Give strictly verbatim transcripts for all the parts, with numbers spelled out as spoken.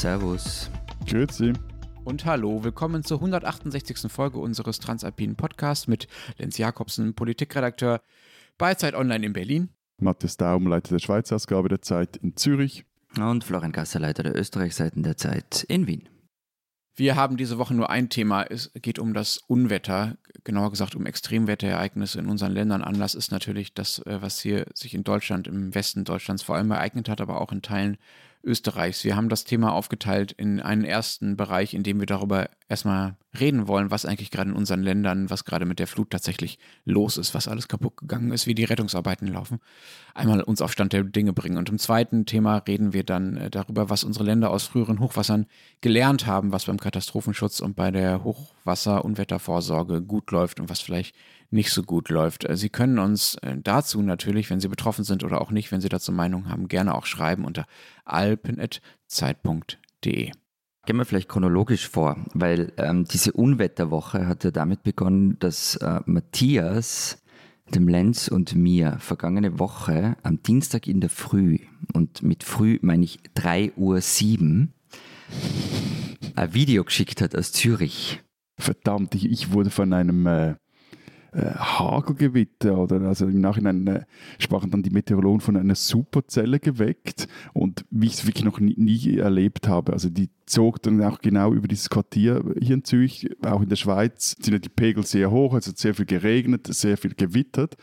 Servus. Grüezi. Und hallo, willkommen zur hundertachtundsechzigsten Folge unseres Transalpinen Podcasts mit Lenz Jakobsen, Politikredakteur bei Zeit Online in Berlin. Matthias Daum, Leiter der Schweizer Ausgabe der Zeit in Zürich. Und Florian Gasser, Leiter der Österreichseiten der Zeit in Wien. Wir haben diese Woche nur ein Thema. Es geht um das Unwetter, genauer gesagt um Extremwetterereignisse in unseren Ländern. Anlass ist natürlich das, was hier sich in Deutschland, im Westen Deutschlands vor allem ereignet hat, aber auch in Teilen Österreichs. Wir haben das Thema aufgeteilt in einen ersten Bereich, in dem wir darüber erstmal reden wollen, was eigentlich gerade in unseren Ländern, was gerade mit der Flut tatsächlich los ist, was alles kaputt gegangen ist, wie die Rettungsarbeiten laufen. Einmal uns auf Stand der Dinge bringen. Und im zweiten Thema reden wir dann darüber, was unsere Länder aus früheren Hochwassern gelernt haben, was beim Katastrophenschutz und bei der Hochwasser-Unwettervorsorge gut läuft und was vielleicht nicht so gut läuft. Sie können uns dazu natürlich, wenn Sie betroffen sind oder auch nicht, wenn Sie dazu Meinung haben, gerne auch schreiben unter alpen at zeit punkt de. Gehen wir vielleicht chronologisch vor, weil ähm, diese Unwetterwoche hat ja damit begonnen, dass äh, Matthias, dem Lenz und mir vergangene Woche am Dienstag in der Früh, und mit früh meine ich drei Uhr sieben, ein Video geschickt hat aus Zürich. Verdammt, ich, ich wurde von einem... Äh Hagelgewitter, oder also im Nachhinein äh, sprachen dann die Meteorologen von einer Superzelle geweckt, und wie ich es wirklich noch nie, nie erlebt habe, also die zog dann auch genau über dieses Quartier hier in Zürich, auch in der Schweiz sind ja die Pegel sehr hoch, also sehr viel geregnet, sehr viel gewittert,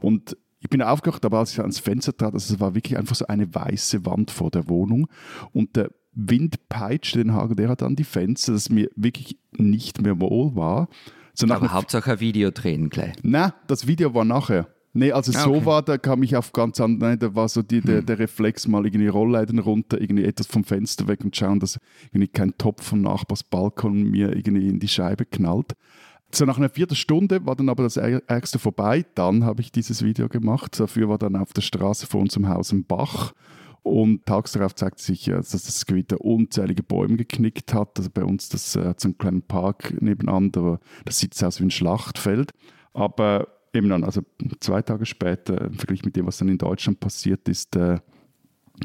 und ich bin aufgewacht, aber als ich ans Fenster trat, also es war wirklich einfach so eine weiße Wand vor der Wohnung, und der Wind peitschte den Hagel, der hat an die Fenster, dass mir wirklich nicht mehr wohl war. So nach aber Hauptsache ein Video drehen gleich. Nein, das Video war nachher. Nee, also ah, okay. So war, da kam ich auf ganz andere, nein, da war so die, der, der Reflex, mal irgendwie Rollleiten runter, irgendwie etwas vom Fenster weg und schauen, dass irgendwie kein Topf vom Nachbarsbalkon mir irgendwie in die Scheibe knallt. So nach einer Viertelstunde war dann aber das Ärgste vorbei, dann habe ich dieses Video gemacht. Dafür war dann auf der Straße vor unserem Haus ein Bach. Und tags darauf zeigt sich, dass das Gewitter unzählige Bäume geknickt hat. Also bei uns das äh, so einen kleinen Park nebenan, aber das sieht aus wie ein Schlachtfeld. Aber eben dann, also zwei Tage später, im Vergleich mit dem, was dann in Deutschland passiert ist, äh,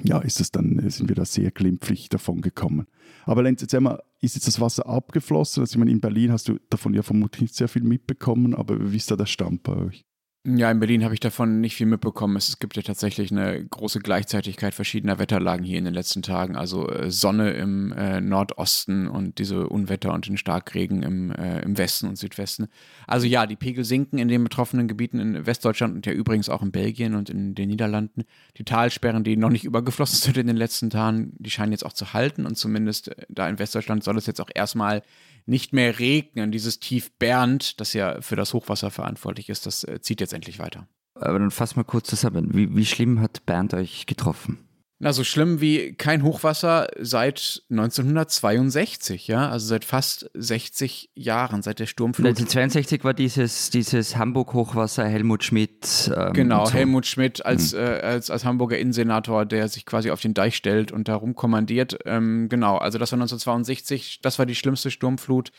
ja, ist das dann, sind wir da sehr glimpflich davon gekommen. Aber Lenz, jetzt einmal, ist jetzt das Wasser abgeflossen? Also ich meine, in Berlin hast du davon ja vermutlich nicht sehr viel mitbekommen, aber wie ist da der Stand bei euch? Ja, in Berlin habe ich davon nicht viel mitbekommen. Es gibt ja tatsächlich eine große Gleichzeitigkeit verschiedener Wetterlagen hier in den letzten Tagen. Also Sonne im äh, Nordosten und diese Unwetter und den Starkregen im, äh, im Westen und Südwesten. Also ja, die Pegel sinken in den betroffenen Gebieten in Westdeutschland und ja übrigens auch in Belgien und in den Niederlanden. Die Talsperren, die noch nicht übergeflossen sind in den letzten Tagen, die scheinen jetzt auch zu halten. Und zumindest da in Westdeutschland soll es jetzt auch erstmal nicht mehr regnen. Dieses Tief Bernd, das ja für das Hochwasser verantwortlich ist, das äh, zieht jetzt endlich weiter. Aber dann fassen wir kurz zusammen. Wie, wie schlimm hat Bernd euch getroffen? Na, so schlimm wie kein Hochwasser seit neunzehnhundertzweiundsechzig, ja? Also seit fast sechzig Jahren, seit der Sturmflut. neunzehnhundertzweiundsechzig war dieses, dieses Hamburg-Hochwasser, Helmut Schmidt. Ähm, genau, so. Helmut Schmidt als, mhm. äh, als, als Hamburger Innensenator, der sich quasi auf den Deich stellt und da rumkommandiert. Ähm, genau, also das war neunzehnhundertzweiundsechzig, das war die schlimmste Sturmflut,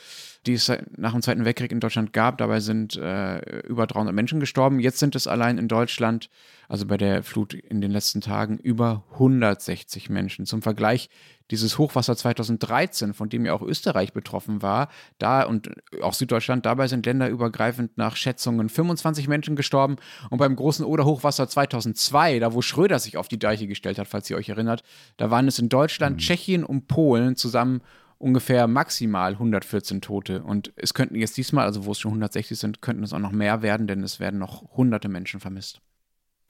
die es nach dem Zweiten Weltkrieg in Deutschland gab. Dabei sind äh, über dreihundert Menschen gestorben. Jetzt sind es allein in Deutschland, also bei der Flut in den letzten Tagen, über hundertsechzig Menschen. Zum Vergleich, dieses Hochwasser zweitausenddreizehn, von dem ja auch Österreich betroffen war, da und auch Süddeutschland, dabei sind länderübergreifend nach Schätzungen fünfundzwanzig Menschen gestorben. Und beim großen Oder-Hochwasser zweitausendzwei, da wo Schröder sich auf die Deiche gestellt hat, falls ihr euch erinnert, da waren es in Deutschland, mhm. Tschechien und Polen zusammen ungefähr maximal hundertvierzehn Tote. Und es könnten jetzt diesmal, also wo es schon hundertsechzig sind, könnten es auch noch mehr werden, denn es werden noch hunderte Menschen vermisst.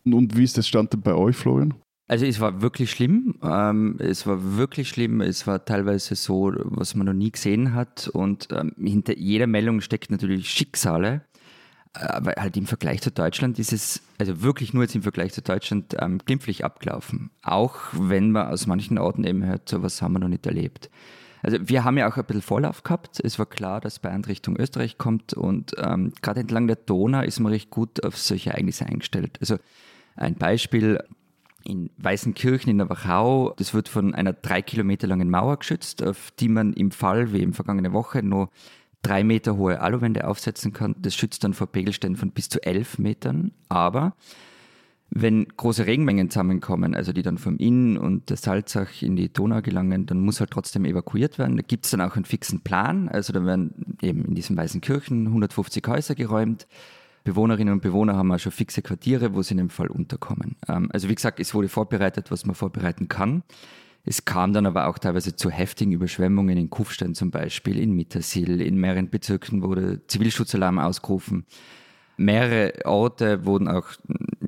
Und wie ist der Stand denn bei euch, Florian? Also es war wirklich schlimm. Ähm, es war wirklich schlimm. Es war teilweise so, was man noch nie gesehen hat. Und ähm, hinter jeder Meldung steckt natürlich Schicksale. Aber halt im Vergleich zu Deutschland ist es, also wirklich nur jetzt im Vergleich zu Deutschland, ähm, glimpflich abgelaufen. Auch wenn man aus manchen Orten eben hört, so was haben wir noch nicht erlebt. Also wir haben ja auch ein bisschen Vorlauf gehabt. Es war klar, dass Bayern Richtung Österreich kommt, und ähm, gerade entlang der Donau ist man recht gut auf solche Ereignisse eingestellt. Also ein Beispiel in Weißenkirchen in der Wachau, das wird von einer drei Kilometer langen Mauer geschützt, auf die man im Fall, wie im vergangene Woche, nur drei Meter hohe Aluwände aufsetzen kann. Das schützt dann vor Pegelständen von bis zu elf Metern, aber... Wenn große Regenmengen zusammenkommen, also die dann vom Inn und der Salzach in die Donau gelangen, dann muss halt trotzdem evakuiert werden. Da gibt es dann auch einen fixen Plan. Also da werden eben in diesen Weißenkirchen hundertfünfzig Häuser geräumt. Bewohnerinnen und Bewohner haben auch schon fixe Quartiere, wo sie in dem Fall unterkommen. Also wie gesagt, es wurde vorbereitet, was man vorbereiten kann. Es kam dann aber auch teilweise zu heftigen Überschwemmungen in Kufstein zum Beispiel, in Mittersil, in mehreren Bezirken wurde Zivilschutzalarm ausgerufen. Mehrere Orte wurden auch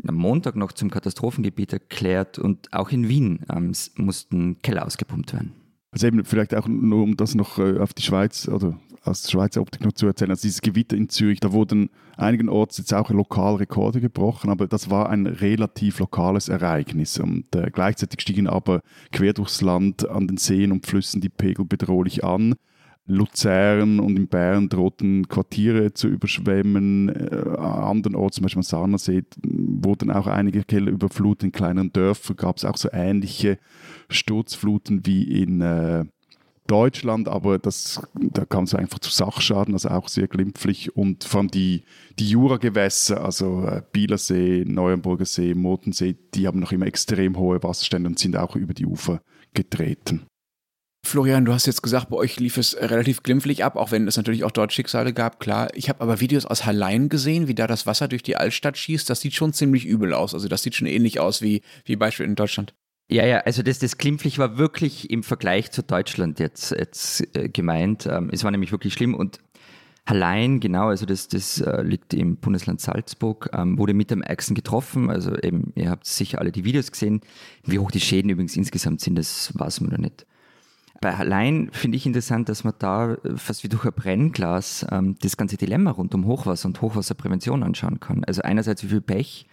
am Montag noch zum Katastrophengebiet erklärt und auch in Wien ähm, mussten Keller ausgepumpt werden. Also eben vielleicht auch nur, um das noch auf die Schweiz oder aus der Schweizer Optik noch zu erzählen, also dieses Gewitter in Zürich, da wurden einigenorts jetzt auch lokal Rekorde gebrochen, aber das war ein relativ lokales Ereignis und äh, gleichzeitig stiegen aber quer durchs Land an den Seen und Flüssen die Pegel bedrohlich an. Luzern und in Bern drohten Quartiere zu überschwemmen. Äh, andernorts, zum Beispiel am Saanasee, wurden auch einige Keller überflutet. In kleineren Dörfern gab es auch so ähnliche Sturzfluten wie in äh, Deutschland, aber das, da kam es einfach zu Sachschaden, also auch sehr glimpflich. Und vor allem die, die Jura-Gewässer, also äh, Bielersee, Neuenburger See, Motensee, die haben noch immer extrem hohe Wasserstände und sind auch über die Ufer getreten. Florian, du hast jetzt gesagt, bei euch lief es relativ glimpflich ab, auch wenn es natürlich auch dort Schicksale gab, klar. Ich habe aber Videos aus Hallein gesehen, wie da das Wasser durch die Altstadt schießt. Das sieht schon ziemlich übel aus. Also das sieht schon ähnlich aus wie, wie beispielsweise in Deutschland. Ja, ja, also das, das glimpflich war wirklich im Vergleich zu Deutschland jetzt, jetzt äh, gemeint. Ähm, es war nämlich wirklich schlimm. Und Hallein, genau, also das, das äh, liegt im Bundesland Salzburg, ähm, wurde mit am ärgsten getroffen. Also eben, ihr habt sicher alle die Videos gesehen. Wie hoch die Schäden übrigens insgesamt sind, das weiß man noch nicht. Bei Hallein finde ich interessant, dass man da fast wie durch ein Brennglas ähm, das ganze Dilemma rund um Hochwasser und Hochwasserprävention anschauen kann. Also einerseits, wie viel Pech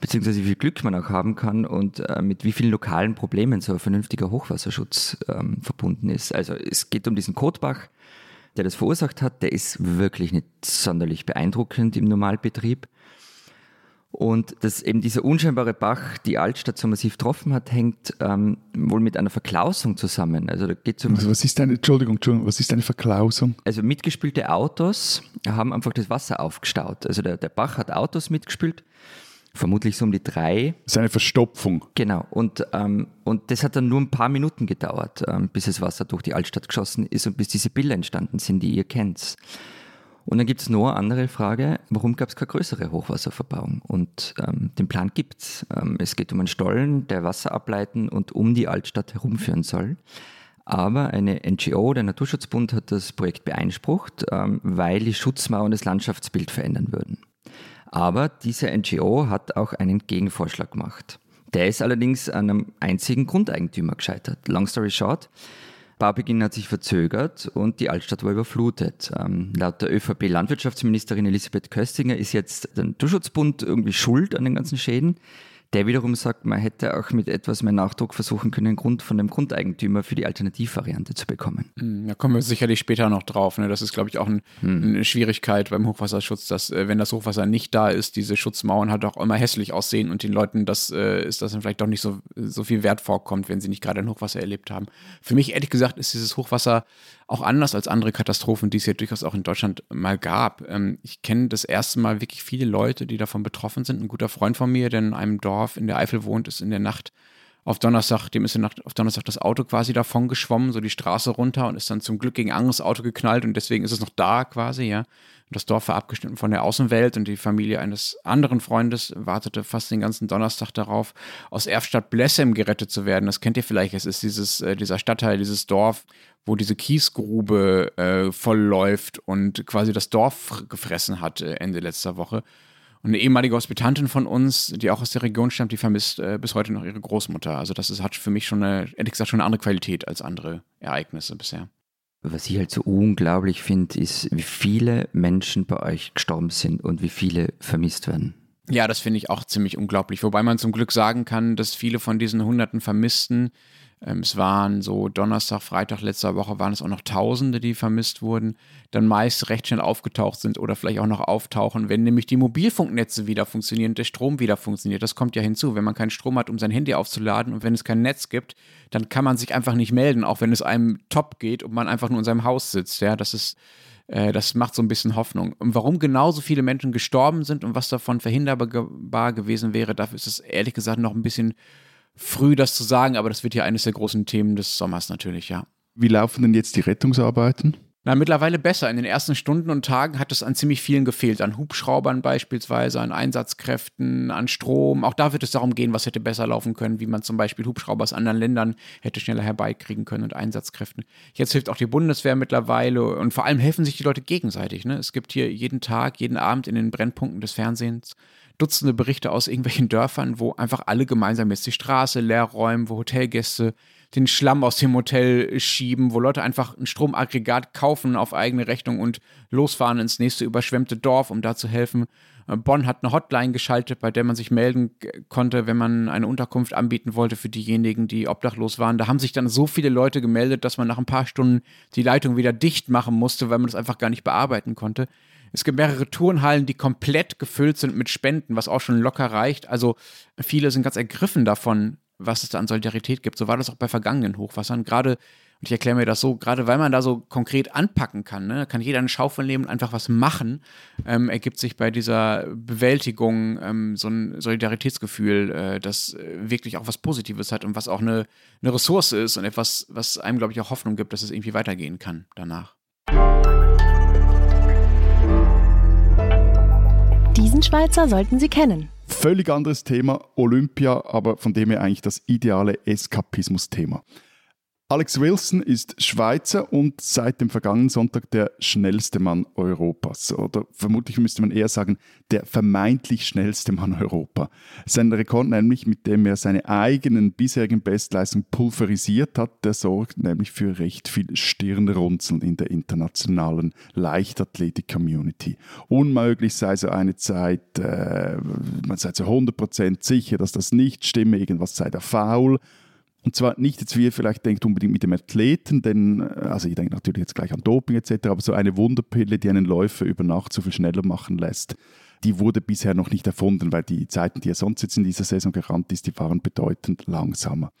beziehungsweise wie viel Glück man auch haben kann und äh, mit wie vielen lokalen Problemen so ein vernünftiger Hochwasserschutz ähm, verbunden ist. Also es geht um diesen Kotbach, der das verursacht hat. Der ist wirklich nicht sonderlich beeindruckend im Normalbetrieb. Und dass eben dieser unscheinbare Bach die Altstadt so massiv getroffen hat, hängt ähm, wohl mit einer Verklausung zusammen. Also da geht um also was ist eine, Entschuldigung, Entschuldigung, was ist eine Verklausung? Also mitgespülte Autos haben einfach das Wasser aufgestaut. Also der, der Bach hat Autos mitgespült, vermutlich so um die drei. Das ist eine Verstopfung. Genau. Und, ähm, und das hat dann nur ein paar Minuten gedauert, ähm, bis das Wasser durch die Altstadt geschossen ist und bis diese Bilder entstanden sind, die ihr kennt. Und dann gibt es noch eine andere Frage, warum gab es keine größere Hochwasserverbauung? Und ähm, den Plan gibt es. Ähm, es geht um einen Stollen, der Wasser ableiten und um die Altstadt herumführen soll. Aber eine N G O, der Naturschutzbund, hat das Projekt beeinsprucht, ähm, weil die Schutzmauern das Landschaftsbild verändern würden. Aber diese N G O hat auch einen Gegenvorschlag gemacht. Der ist allerdings an einem einzigen Grundeigentümer gescheitert. Long story short, Baubeginn hat sich verzögert und die Altstadt war überflutet. Ähm, laut der ÖVP-Landwirtschaftsministerin Elisabeth Köstinger ist jetzt der Naturschutzbund irgendwie schuld an den ganzen Schäden. Der wiederum sagt, man hätte auch mit etwas mehr Nachdruck versuchen können, den Grund von dem Grundeigentümer für die Alternativvariante zu bekommen. Da kommen wir sicherlich später noch drauf. Ne? Das ist, glaube ich, auch ein, hm. eine Schwierigkeit beim Hochwasserschutz, dass, wenn das Hochwasser nicht da ist, diese Schutzmauern halt auch immer hässlich aussehen und den Leuten das ist das dann vielleicht doch nicht so, so viel wert vorkommt, wenn sie nicht gerade ein Hochwasser erlebt haben. Für mich, ehrlich gesagt, ist dieses Hochwasser auch anders als andere Katastrophen, die es ja durchaus auch in Deutschland mal gab. Ich kenne das erste Mal wirklich viele Leute, die davon betroffen sind. Ein guter Freund von mir, der in einem Dorf in der Eifel wohnt, ist in der Nacht auf Donnerstag, dem ist in der Nacht auf Donnerstag das Auto quasi davon geschwommen, so die Straße runter und ist dann zum Glück gegen ein anderes Auto geknallt und deswegen ist es noch da quasi, ja. Und das Dorf war abgeschnitten von der Außenwelt und die Familie eines anderen Freundes wartete fast den ganzen Donnerstag darauf, aus Erftstadt-Blessem gerettet zu werden. Das kennt ihr vielleicht, es ist dieses, äh, dieser Stadtteil, dieses Dorf, wo diese Kiesgrube äh, vollläuft und quasi das Dorf gefressen hat äh, Ende letzter Woche. Und eine ehemalige Hospitantin von uns, die auch aus der Region stammt, die vermisst äh, bis heute noch ihre Großmutter. Also das ist, hat für mich schon eine, ehrlich gesagt, schon eine andere Qualität als andere Ereignisse bisher. Was ich halt so unglaublich finde, ist, wie viele Menschen bei euch gestorben sind und wie viele vermisst werden. Ja, das finde ich auch ziemlich unglaublich. Wobei man zum Glück sagen kann, dass viele von diesen hunderten Vermissten, es waren so Donnerstag, Freitag letzter Woche waren es auch noch Tausende, die vermisst wurden, dann meist recht schnell aufgetaucht sind oder vielleicht auch noch auftauchen, wenn nämlich die Mobilfunknetze wieder funktionieren, der Strom wieder funktioniert. Das kommt ja hinzu, wenn man keinen Strom hat, um sein Handy aufzuladen und wenn es kein Netz gibt, dann kann man sich einfach nicht melden, auch wenn es einem top geht und man einfach nur in seinem Haus sitzt. Ja, das ist Äh, das macht so ein bisschen Hoffnung. Und warum genauso viele Menschen gestorben sind und was davon verhinderbar gewesen wäre, dafür ist es ehrlich gesagt noch ein bisschen früh, das zu sagen. Aber das wird ja eines der großen Themen des Sommers natürlich, ja. Wie laufen denn jetzt die Rettungsarbeiten? Na, mittlerweile besser. In den ersten Stunden und Tagen hat es an ziemlich vielen gefehlt. An Hubschraubern beispielsweise, an Einsatzkräften, an Strom. Auch da wird es darum gehen, was hätte besser laufen können, wie man zum Beispiel Hubschrauber aus anderen Ländern hätte schneller herbeikriegen können und Einsatzkräften. Jetzt hilft auch die Bundeswehr mittlerweile und vor allem helfen sich die Leute gegenseitig. Ne? Es gibt hier jeden Tag, jeden Abend in den Brennpunkten des Fernsehens Dutzende Berichte aus irgendwelchen Dörfern, wo einfach alle gemeinsam jetzt die Straße leer räumen, wo Hotelgäste den Schlamm aus dem Hotel schieben, wo Leute einfach ein Stromaggregat kaufen auf eigene Rechnung und losfahren ins nächste überschwemmte Dorf, um da zu helfen. Bonn hat eine Hotline geschaltet, bei der man sich melden konnte, wenn man eine Unterkunft anbieten wollte für diejenigen, die obdachlos waren. Da haben sich dann so viele Leute gemeldet, dass man nach ein paar Stunden die Leitung wieder dicht machen musste, weil man das einfach gar nicht bearbeiten konnte. Es gibt mehrere Turnhallen, die komplett gefüllt sind mit Spenden, was auch schon locker reicht. Also viele sind ganz ergriffen davon, was es da an Solidarität gibt. So war das auch bei vergangenen Hochwassern. Gerade, und ich erkläre mir das so, gerade weil man da so konkret anpacken kann, ne, kann jeder eine Schaufel nehmen und einfach was machen, ähm, ergibt sich bei dieser Bewältigung ähm, so ein Solidaritätsgefühl, äh, das wirklich auch was Positives hat und was auch eine, eine Ressource ist und etwas, was einem, glaube ich, auch Hoffnung gibt, dass es irgendwie weitergehen kann danach. Diesen Schweizer sollten Sie kennen. Völlig anderes Thema, Olympia, aber von dem her eigentlich das ideale Eskapismus-Thema. Alex Wilson ist Schweizer und seit dem vergangenen Sonntag der schnellste Mann Europas. Oder vermutlich müsste man eher sagen, der vermeintlich schnellste Mann Europa. Sein Rekord nämlich, mit dem er seine eigenen bisherigen Bestleistungen pulverisiert hat, der sorgt nämlich für recht viel Stirnrunzeln in der internationalen Leichtathletik-Community. Unmöglich sei so eine Zeit, äh, man sei zu hundert Prozent sicher, dass das nicht stimme, irgendwas sei da faul. Und zwar nicht jetzt, wie ihr vielleicht denkt, unbedingt mit dem Athleten, denn, also ich denke natürlich jetzt gleich an Doping et cetera, aber so eine Wunderpille, die einen Läufer über Nacht so viel schneller machen lässt, die wurde bisher noch nicht erfunden, weil die Zeiten, die er sonst jetzt in dieser Saison gerannt ist, die waren bedeutend langsamer.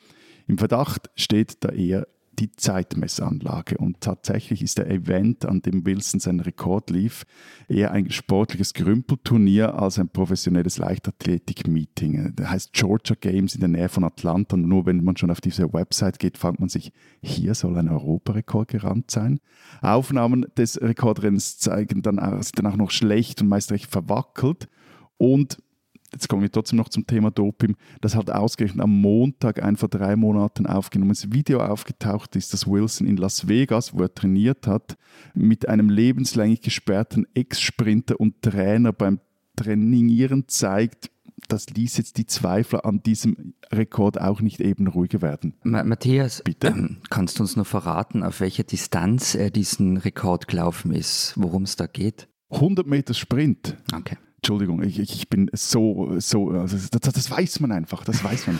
Im Verdacht steht da eher die Zeitmessanlage und tatsächlich ist der Event, an dem Wilson seinen Rekord lief, eher ein sportliches Gerümpelturnier als ein professionelles Leichtathletik-Meeting. Das heißt Georgia Games in der Nähe von Atlanta. Nur wenn man schon auf diese Website geht, fragt man sich, hier soll ein Europarekord gerannt sein. Aufnahmen des Rekordrennens zeigen dann sind dann auch noch schlecht und meist recht verwackelt und jetzt kommen wir trotzdem noch zum Thema Doping, dass halt ausgerechnet am Montag ein vor drei Monaten aufgenommenes Video aufgetaucht ist, das Wilson in Las Vegas, wo er trainiert hat, mit einem lebenslänglich gesperrten Ex-Sprinter und Trainer beim Trainieren zeigt, das ließ jetzt die Zweifler an diesem Rekord auch nicht eben ruhiger werden. Matthias, bitte, kannst du uns noch verraten, auf welcher Distanz er diesen Rekord gelaufen ist, worum es da geht? hundert Meter Sprint. Okay. Entschuldigung, ich, ich bin so, so also das, das weiß man einfach, das weiß man.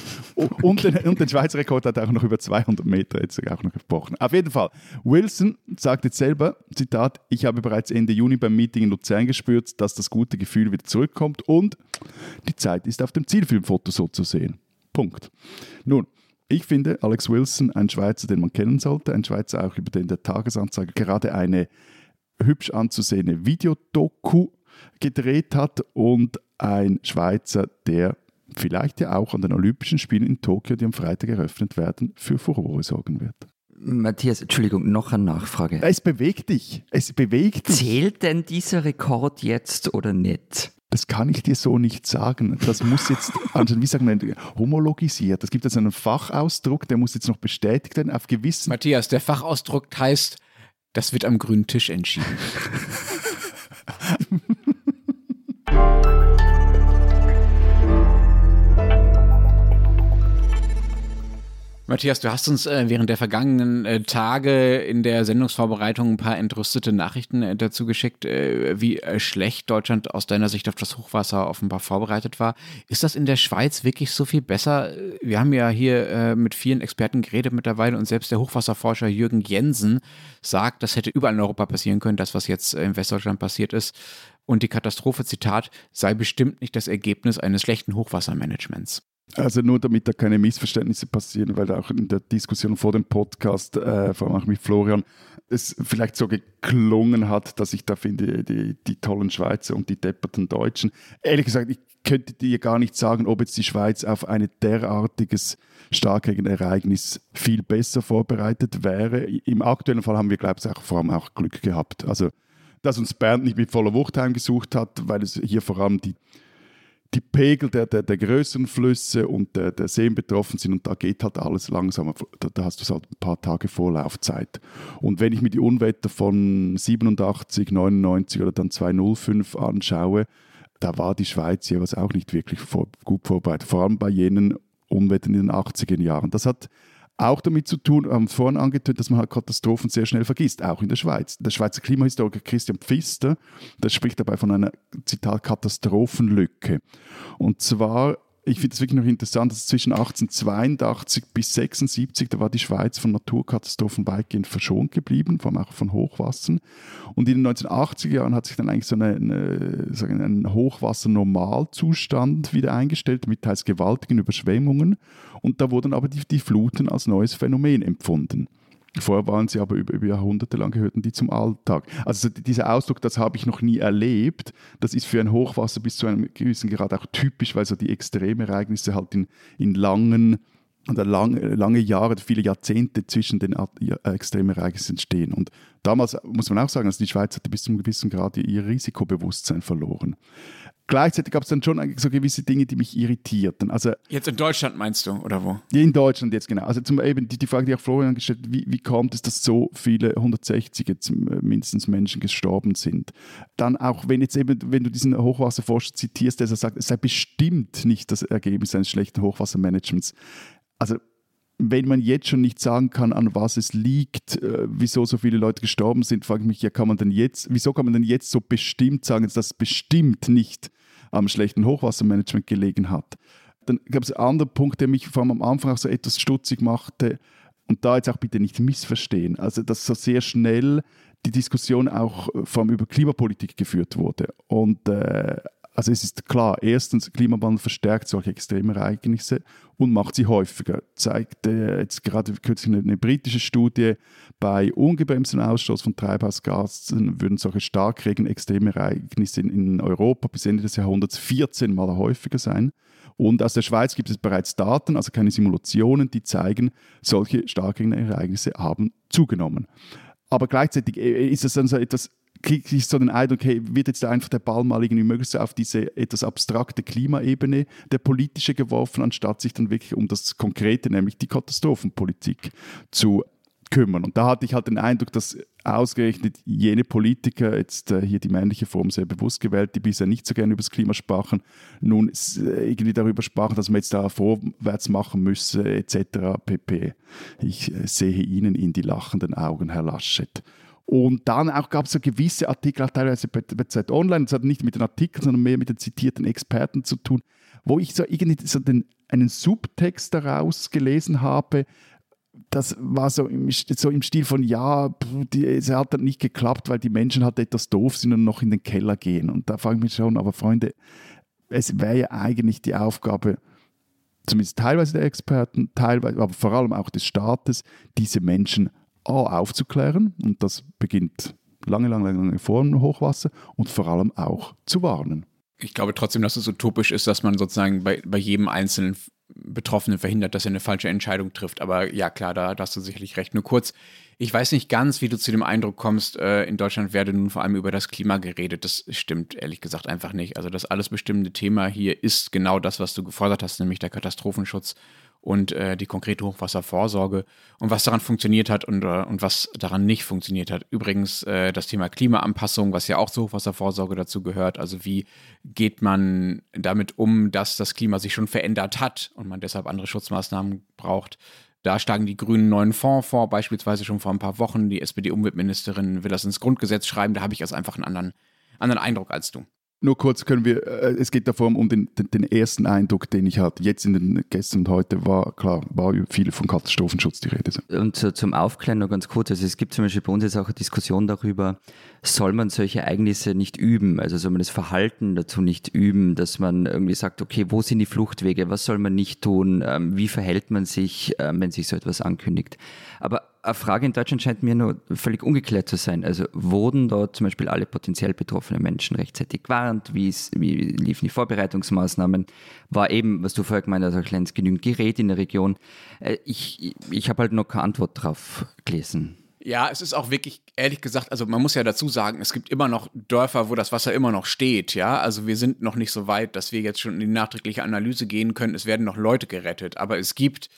Und, den, und den Schweizer Rekord hat er auch noch über zweihundert Meter jetzt auch noch gebrochen. Auf jeden Fall, Wilson sagt jetzt selber, Zitat, ich habe bereits Ende Juni beim Meeting in Luzern gespürt, dass das gute Gefühl wieder zurückkommt und die Zeit ist auf dem Zielfilmfoto so zu sehen. Punkt. Nun, ich finde Alex Wilson ein Schweizer, den man kennen sollte, ein Schweizer auch über den der Tagesanzeiger gerade eine hübsch anzusehende Videodoku gedreht hat und ein Schweizer, der vielleicht ja auch an den Olympischen Spielen in Tokio, die am Freitag eröffnet werden, für Furore sorgen wird. Matthias, Entschuldigung, noch eine Nachfrage. Es bewegt dich, es bewegt dich. Zählt denn dieser Rekord jetzt oder nicht? Das kann ich dir so nicht sagen. Das muss jetzt, wie sagen wir, homologisiert. Es gibt jetzt einen Fachausdruck, der muss jetzt noch bestätigt werden auf gewissen... Matthias, der Fachausdruck heißt, das wird am grünen Tisch entschieden. Matthias, du hast uns äh, während der vergangenen äh, Tage in der Sendungsvorbereitung ein paar entrüstete Nachrichten äh, dazu geschickt, äh, wie äh, schlecht Deutschland aus deiner Sicht auf das Hochwasser offenbar vorbereitet war. Ist das in der Schweiz wirklich so viel besser? Wir haben ja hier äh, mit vielen Experten geredet mittlerweile und selbst der Hochwasserforscher Jürgen Jensen sagt, das hätte überall in Europa passieren können, das, was jetzt äh, in Westdeutschland passiert ist. Und die Katastrophe, Zitat, sei bestimmt nicht das Ergebnis eines schlechten Hochwassermanagements. Also nur damit da keine Missverständnisse passieren, weil da auch in der Diskussion vor dem Podcast, äh, vor allem auch mit Florian, es vielleicht so geklungen hat, dass ich da finde, die, die tollen Schweizer und die depperten Deutschen. Ehrlich gesagt, ich könnte dir gar nicht sagen, ob jetzt die Schweiz auf ein derartiges Starkregenereignis viel besser vorbereitet wäre. Im aktuellen Fall haben wir, glaube ich, auch vor allem auch Glück gehabt. Also, dass uns Bernd nicht mit voller Wucht heimgesucht hat, weil es hier vor allem die die Pegel der, der, der größeren Flüsse und der, der Seen betroffen sind und da geht halt alles langsamer. Da, da hast du halt ein paar Tage Vorlaufzeit. Und wenn ich mir die Unwetter von siebenundachtzig, neunundneunzig oder dann zweitausendfünf anschaue, da war die Schweiz jeweils auch nicht wirklich vor, gut vorbereitet. Vor allem bei jenen Unwettern in den achtziger Jahren. Das hat auch damit zu tun, wir haben vorhin angetönt, dass man halt Katastrophen sehr schnell vergisst, auch in der Schweiz. Der Schweizer Klimahistoriker Christian Pfister, der spricht dabei von einer, Zitat, Katastrophenlücke. Und zwar, ich finde es wirklich noch interessant, dass zwischen achtzehnhundertzweiundachtzig bis sechsundsiebzig, da war die Schweiz von Naturkatastrophen weitgehend verschont geblieben, vor allem auch von Hochwassern. Und in den neunzehnhundertachtziger Jahren hat sich dann eigentlich so eine, eine, sagen wir, ein Hochwassernormalzustand wieder eingestellt, mit teils gewaltigen Überschwemmungen. Und da wurden aber die, die Fluten als neues Phänomen empfunden. Vorher waren sie aber über, über Jahrhunderte lang gehörten die zum Alltag. Also dieser Ausdruck, das habe ich noch nie erlebt, das ist für ein Hochwasser bis zu einem gewissen Grad auch typisch, weil so die Extremereignisse halt in, in langen oder lang, lange Jahre, viele Jahrzehnte zwischen den Extremereignissen entstehen. Und damals muss man auch sagen, also die Schweiz hatte bis zu einem gewissen Grad ihr Risikobewusstsein verloren. Gleichzeitig gab es dann schon so gewisse Dinge, die mich irritierten. Also, jetzt in Deutschland meinst du, oder wo? In Deutschland jetzt, genau. Also zum, eben die, die Frage, die auch Florian gestellt hat, wie, wie kommt es, dass so viele hundertsechzig jetzt mindestens Menschen gestorben sind? Dann auch, wenn jetzt eben, wenn du diesen Hochwasserforscher zitierst, der sagt, es sei bestimmt nicht das Ergebnis eines schlechten Hochwassermanagements. Also wenn man jetzt schon nicht sagen kann, an was es liegt, wieso so viele Leute gestorben sind, frage ich mich, ja, kann man denn jetzt, wieso kann man denn jetzt so bestimmt sagen, dass das bestimmt nicht am schlechten Hochwassermanagement gelegen hat. Dann gab es einen anderen Punkt, der mich vor allem am Anfang auch so etwas stutzig machte und da jetzt auch bitte nicht missverstehen, also dass so sehr schnell die Diskussion auch vor allem über Klimapolitik geführt wurde und äh, also es ist klar, erstens, Klimawandel verstärkt solche Extremereignisse und macht sie häufiger. Zeigt äh, jetzt gerade kürzlich eine, eine britische Studie, bei ungebremstem Ausstoß von Treibhausgasen würden solche Starkregen-Extremereignisse in, in Europa bis Ende des Jahrhunderts vierzehn Mal häufiger sein. Und aus der Schweiz gibt es bereits Daten, also keine Simulationen, die zeigen, solche Starkregenereignisse haben zugenommen. Aber gleichzeitig ist es dann so etwas, kriege ich so den Eindruck, hey, wird jetzt einfach der Ball mal irgendwie möglichst auf diese etwas abstrakte Klimaebene, der politische, geworfen, anstatt sich dann wirklich um das Konkrete, nämlich die Katastrophenpolitik, zu kümmern. Und da hatte ich halt den Eindruck, dass ausgerechnet jene Politiker, jetzt äh, hier die männliche Form sehr bewusst gewählt, die bisher nicht so gerne über das Klima sprachen, nun äh, irgendwie darüber sprachen, dass man jetzt da vorwärts machen müsse, et cetera pp. Ich äh, sehe Ihnen in die lachenden Augen, Herr Laschet. Und dann auch gab es so gewisse Artikel, auch teilweise bei, bei Zeit Online, das hat nicht mit den Artikeln, sondern mehr mit den zitierten Experten zu tun, wo ich so irgendwie so den, einen Subtext daraus gelesen habe. Das war so im, so im Stil von, ja, die, es hat dann nicht geklappt, weil die Menschen halt etwas doof sind und noch in den Keller gehen. Und da frage ich mich schon, aber Freunde, es wäre ja eigentlich die Aufgabe, zumindest teilweise der Experten, teilweise, aber vor allem auch des Staates, diese Menschen aufzuklären, und das beginnt lange, lange, lange vor dem Hochwasser, und vor allem auch zu warnen. Ich glaube trotzdem, dass es utopisch ist, dass man sozusagen bei, bei jedem einzelnen Betroffenen verhindert, dass er eine falsche Entscheidung trifft. Aber ja, klar, da, da hast du sicherlich recht. Nur kurz, ich weiß nicht ganz, wie du zu dem Eindruck kommst, äh, in Deutschland werde nun vor allem über das Klima geredet. Das stimmt ehrlich gesagt einfach nicht. Also das alles bestimmende Thema hier ist genau das, was du gefordert hast, nämlich der Katastrophenschutz und äh, die konkrete Hochwasservorsorge und was daran funktioniert hat und, äh, und was daran nicht funktioniert hat. Übrigens äh, das Thema Klimaanpassung, was ja auch zur Hochwasservorsorge dazu gehört. Also wie geht man damit um, dass das Klima sich schon verändert hat und man deshalb andere Schutzmaßnahmen braucht. Da schlagen die Grünen einen neuen Fonds vor, beispielsweise schon vor ein paar Wochen. Die S P D-Umweltministerin will das ins Grundgesetz schreiben. Da habe ich also einfach einen anderen, anderen Eindruck als du. Nur kurz können wir, äh, es geht davor um den, den, den ersten Eindruck, den ich hatte. Jetzt in den gestern und heute war, klar, war über viele von Katastrophenschutz die Rede. Und so zum Aufklären noch ganz kurz. Also es gibt zum Beispiel bei uns jetzt auch eine Diskussion darüber, soll man solche Ereignisse nicht üben? Also soll man das Verhalten dazu nicht üben, dass man irgendwie sagt, okay, wo sind die Fluchtwege? Was soll man nicht tun? Ähm, wie verhält man sich, äh, wenn sich so etwas ankündigt? Aber eine Frage in Deutschland scheint mir nur völlig ungeklärt zu sein. Also wurden dort zum Beispiel alle potenziell betroffenen Menschen rechtzeitig gewarnt? Wie, ist, wie liefen die Vorbereitungsmaßnahmen? War eben, was du vorher gemeint hast, auch Lenz, genügend Gerät in der Region? Ich, ich habe halt noch keine Antwort drauf gelesen. Ja, es ist auch wirklich, ehrlich gesagt, also man muss ja dazu sagen, es gibt immer noch Dörfer, wo das Wasser immer noch steht, ja, also wir sind noch nicht so weit, dass wir jetzt schon in die nachträgliche Analyse gehen können, es werden noch Leute gerettet, aber es gibt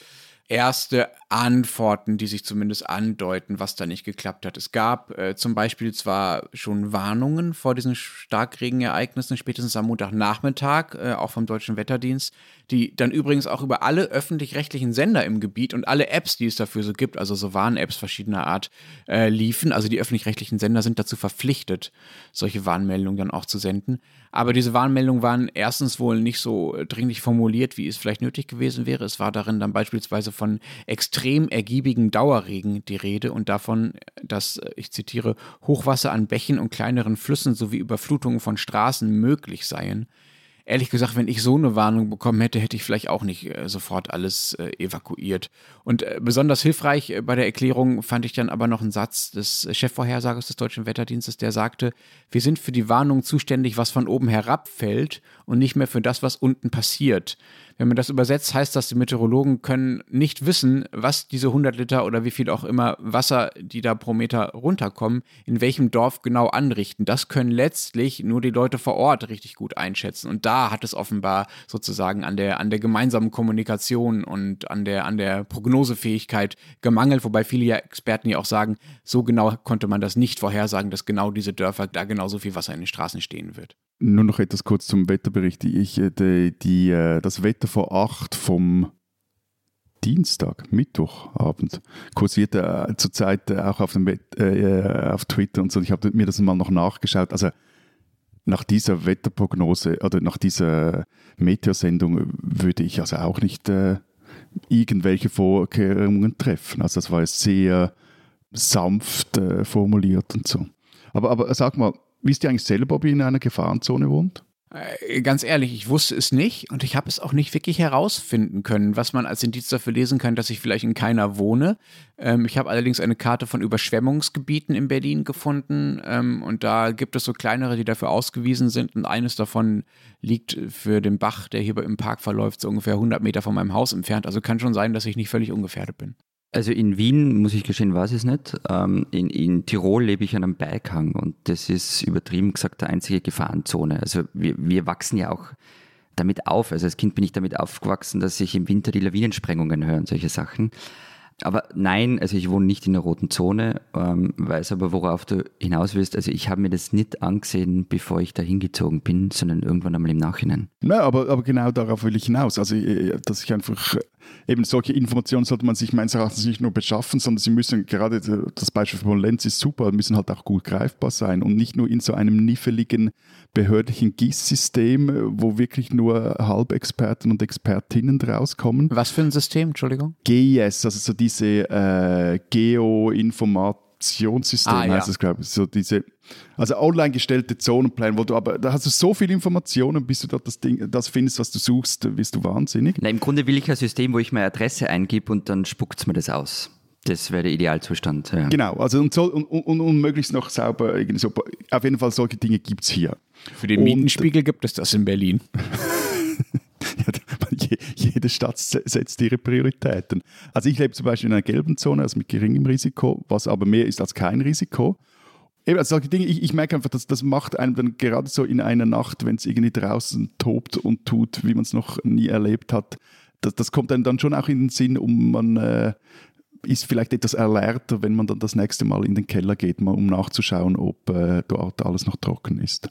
erste Antworten, die sich zumindest andeuten, was da nicht geklappt hat. Es gab äh, zum Beispiel zwar schon Warnungen vor diesen Starkregenereignissen, spätestens am Montagnachmittag, äh, auch vom Deutschen Wetterdienst, die dann übrigens auch über alle öffentlich-rechtlichen Sender im Gebiet und alle Apps, die es dafür so gibt, also so Warn-Apps verschiedener Art, äh, liefen. Also die öffentlich-rechtlichen Sender sind dazu verpflichtet, solche Warnmeldungen dann auch zu senden. Aber diese Warnmeldungen waren erstens wohl nicht so dringlich formuliert, wie es vielleicht nötig gewesen wäre. Es war darin dann beispielsweise von extrem ergiebigem Dauerregen die Rede und davon, dass, ich zitiere, Hochwasser an Bächen und kleineren Flüssen sowie Überflutungen von Straßen möglich seien. Ehrlich gesagt, wenn ich so eine Warnung bekommen hätte, hätte ich vielleicht auch nicht äh, sofort alles äh, evakuiert. Und äh, besonders hilfreich äh, bei der Erklärung fand ich dann aber noch einen Satz des äh, Chefvorhersagers des Deutschen Wetterdienstes, der sagte, wir sind für die Warnung zuständig, was von oben herabfällt und nicht mehr für das, was unten passiert. Wenn man das übersetzt, heißt das, die Meteorologen können nicht wissen, was diese hundert Liter oder wie viel auch immer Wasser, die da pro Meter runterkommen, in welchem Dorf genau anrichten. Das können letztlich nur die Leute vor Ort richtig gut einschätzen. Und da hat es offenbar sozusagen an der, an der gemeinsamen Kommunikation und an der, an der Prognosefähigkeit gemangelt, wobei viele ja Experten ja auch sagen, so genau konnte man das nicht vorhersagen, dass genau diese Dörfer da genauso viel Wasser in den Straßen stehen wird. Nur noch etwas kurz zum Wetterbericht. Ich, die, die, das Wetter vor acht vom Dienstag, Mittwochabend, kursiert äh, zurzeit auch auf, dem Wett, äh, auf Twitter und so. Ich habe mir das mal noch nachgeschaut. Also nach dieser Wetterprognose oder nach dieser Meteosendung würde ich also auch nicht äh, irgendwelche Vorkehrungen treffen. Also das war jetzt sehr sanft äh, formuliert und so. Aber, aber sag mal, wisst ihr eigentlich selber, ob ihr in einer Gefahrenzone wohnt? Ganz ehrlich, ich wusste es nicht und ich habe es auch nicht wirklich herausfinden können, was man als Indiz dafür lesen kann, dass ich vielleicht in keiner wohne. Ähm, ich habe allerdings eine Karte von Überschwemmungsgebieten in Berlin gefunden ähm, und da gibt es so kleinere, die dafür ausgewiesen sind und eines davon liegt für den Bach, der hier im Park verläuft, so ungefähr hundert Meter von meinem Haus entfernt. Also kann schon sein, dass ich nicht völlig ungefährdet bin. Also in Wien, muss ich gestehen, weiß ich es nicht. Ähm, in, in Tirol lebe ich an einem Berghang und das ist übertrieben gesagt der einzige Gefahrenzone. Also wir, wir wachsen ja auch damit auf. Also als Kind bin ich damit aufgewachsen, dass ich im Winter die Lawinensprengungen höre und solche Sachen. Aber nein, also ich wohne nicht in der roten Zone, ähm, weiß aber, worauf du hinaus willst. Also ich habe mir das nicht angesehen, bevor ich da hingezogen bin, sondern irgendwann einmal im Nachhinein. Ja, aber, aber genau darauf will ich hinaus. Also dass ich einfach, eben solche Informationen sollte man sich meines Erachtens nicht nur beschaffen, sondern sie müssen, gerade das Beispiel von Lenz ist super, müssen halt auch gut greifbar sein und nicht nur in so einem niffeligen behördlichen G I S-System, wo wirklich nur Halbexperten und Expertinnen draus kommen. Was für ein System, Entschuldigung? G I S, also so die diese äh, Geoinformationssystem ah, heißt ja. Das, glaube ich. So diese, also online gestellte Zonenpläne, wo du aber, da hast du so viele Informationen, bis du dort das Ding, das findest, was du suchst, bist du wahnsinnig. Na, im Grunde will ich ein System, wo ich meine Adresse eingebe und dann spuckt es mir das aus. Das wäre der Idealzustand. Ja. Genau, also und, so, und, und, und möglichst noch sauber. So, auf jeden Fall, solche Dinge gibt es hier. Für den und, Mietenspiegel gibt es das in Berlin. Jede Stadt setzt ihre Prioritäten. Also ich lebe zum Beispiel in einer gelben Zone, also mit geringem Risiko, was aber mehr ist als kein Risiko. Eben, also solche Dinge, ich, ich merke einfach, dass, das macht einem dann gerade so in einer Nacht, wenn es irgendwie draußen tobt und tut, wie man es noch nie erlebt hat, das, das kommt einem dann schon auch in den Sinn, um man äh, ist vielleicht etwas erlernter, wenn man dann das nächste Mal in den Keller geht, mal um nachzuschauen, ob äh, dort alles noch trocken ist.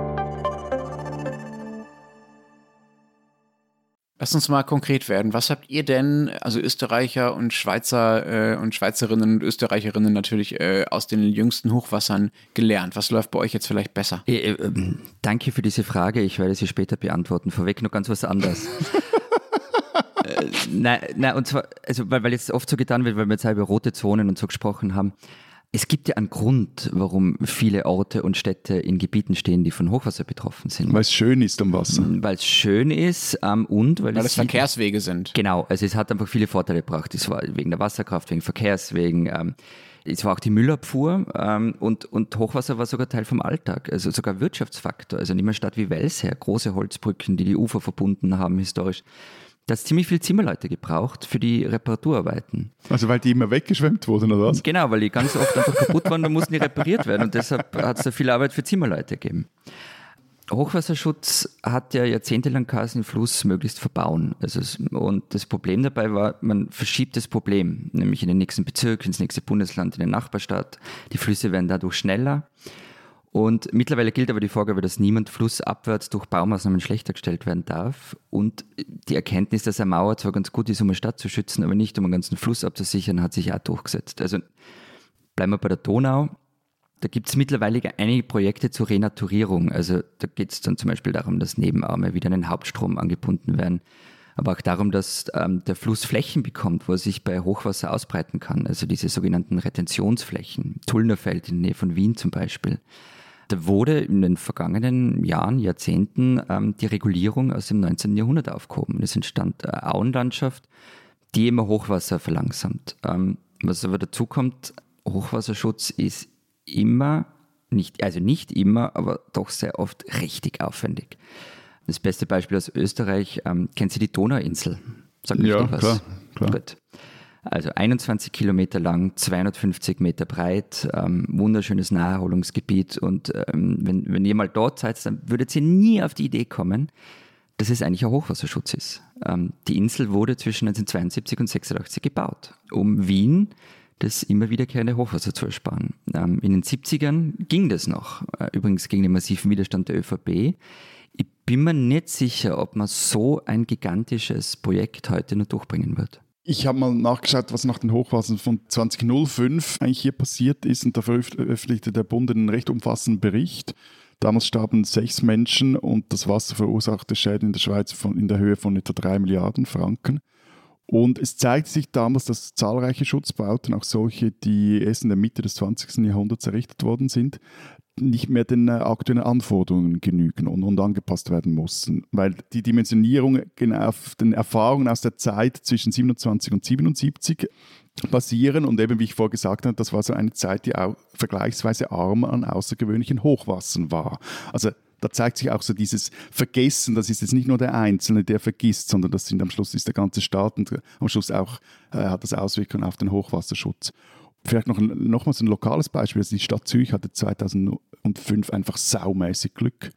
Lass uns mal konkret werden. Was habt ihr denn, also Österreicher und Schweizer äh, und Schweizerinnen und Österreicherinnen natürlich äh, aus den jüngsten Hochwassern gelernt? Was läuft bei euch jetzt vielleicht besser? Äh, äh, danke für diese Frage. Ich werde sie später beantworten. Vorweg noch ganz was anderes. äh, nein, nein, und zwar, also, weil, weil jetzt oft so getan wird, weil wir jetzt über rote Zonen und so gesprochen haben. Es gibt ja einen Grund, warum viele Orte und Städte in Gebieten stehen, die von Hochwasser betroffen sind. Weil es schön ist am Wasser. Weil es schön ist ähm, und weil, weil es, es Verkehrswege sind. Genau, also es hat einfach viele Vorteile gebracht. Es war wegen der Wasserkraft, wegen Verkehrswegen. Ähm, es war auch die Müllabfuhr ähm, und, und Hochwasser war sogar Teil vom Alltag, also sogar Wirtschaftsfaktor. Also nehmen wir Stadt wie Welsher, große Holzbrücken, die die Ufer verbunden haben historisch. Da hat ziemlich viele Zimmerleute gebraucht für die Reparaturarbeiten. Also weil die immer weggeschwemmt wurden, oder was? Genau, weil die ganz oft einfach kaputt waren, da mussten die repariert werden und deshalb hat es da viel Arbeit für Zimmerleute gegeben. Hochwasserschutz hat ja jahrzehntelang den Fluss möglichst verbauen. Also, und das Problem dabei war, man verschiebt das Problem, nämlich in den nächsten Bezirk, ins nächste Bundesland, in den Nachbarstaat. Die Flüsse werden dadurch schneller. Und mittlerweile gilt aber die Vorgabe, dass niemand flussabwärts durch Baumaßnahmen schlechter gestellt werden darf. Und die Erkenntnis, dass eine Mauer zwar ganz gut ist, um eine Stadt zu schützen, aber nicht um einen ganzen Fluss abzusichern, hat sich auch durchgesetzt. Also bleiben wir bei der Donau. Da gibt es mittlerweile einige Projekte zur Renaturierung. Also da geht es dann zum Beispiel darum, dass Nebenarme wieder an den Hauptstrom angebunden werden. Aber auch darum, dass ähm, der Fluss Flächen bekommt, wo er sich bei Hochwasser ausbreiten kann. Also diese sogenannten Retentionsflächen. Tullnerfeld in der Nähe von Wien zum Beispiel. Da wurde in den vergangenen Jahren, Jahrzehnten ähm, die Regulierung aus dem neunzehnten Jahrhundert aufgehoben. Es entstand eine Auenlandschaft, die immer Hochwasser verlangsamt. Ähm, was aber dazu kommt, Hochwasserschutz ist immer, nicht, also nicht immer, aber doch sehr oft richtig aufwendig. Das beste Beispiel aus Österreich, ähm, kennt ihr die Donauinsel? Sagt ja, noch was? Klar, klar. Gut. Also einundzwanzig Kilometer lang, zweihundertfünfzig Meter breit, ähm, wunderschönes Naherholungsgebiet. Und ähm, wenn, wenn ihr mal dort seid, dann würdet ihr nie auf die Idee kommen, dass es eigentlich ein Hochwasserschutz ist. Ähm, die Insel wurde zwischen neunzehnhundertzweiundsiebzig und neunzehnhundertsechsundachtzig gebaut, um Wien das immer wiederkehrende Hochwasser zu ersparen. Ähm, in den siebzigern ging das noch, äh, übrigens gegen den massiven Widerstand der ÖVP. Ich bin mir nicht sicher, ob man so ein gigantisches Projekt heute noch durchbringen wird. Ich habe mal nachgeschaut, was nach den Hochwassern von zweitausendfünf eigentlich hier passiert ist und da veröffentlichte der Bund einen recht umfassenden Bericht. Damals starben sechs Menschen und das Wasser verursachte Schäden in der Schweiz von, in der Höhe von etwa drei Milliarden Franken. Und es zeigte sich damals, dass zahlreiche Schutzbauten, auch solche, die erst in der Mitte des zwanzigsten Jahrhunderts errichtet worden sind, nicht mehr den aktuellen Anforderungen genügen und, und angepasst werden mussten. Weil die Dimensionierung auf den Erfahrungen aus der Zeit zwischen siebenundzwanzig und siebenundsiebzig basieren. Und eben, wie ich vorher gesagt habe, das war so eine Zeit, die auch vergleichsweise arm an außergewöhnlichen Hochwassern war. Also da zeigt sich auch so dieses Vergessen, das ist jetzt nicht nur der Einzelne, der vergisst, sondern das sind am Schluss ist der ganze Staat und am Schluss auch äh, hat das Auswirkungen auf den Hochwasserschutz. Vielleicht noch, nochmals ein lokales Beispiel. Also die Stadt Zürich hatte zweitausendfünf einfach saumäßig Glück.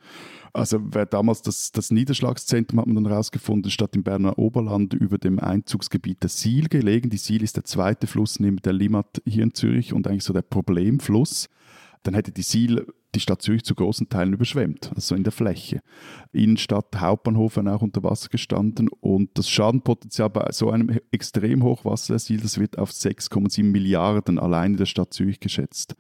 Also wer damals das, das Niederschlagszentrum, hat man dann herausgefunden, statt im Berner Oberland über dem Einzugsgebiet der Sihl gelegen. Die Sihl ist der zweite Fluss neben der Limmat hier in Zürich und eigentlich so der Problemfluss. Dann hätte die Sihl die Stadt Zürich zu großen Teilen überschwemmt, also in der Fläche. Innenstadt, Hauptbahnhof waren auch unter Wasser gestanden und das Schadenpotenzial bei so einem extrem Hochwasser, das wird auf sechs Komma sieben Milliarden allein in der Stadt Zürich geschätzt.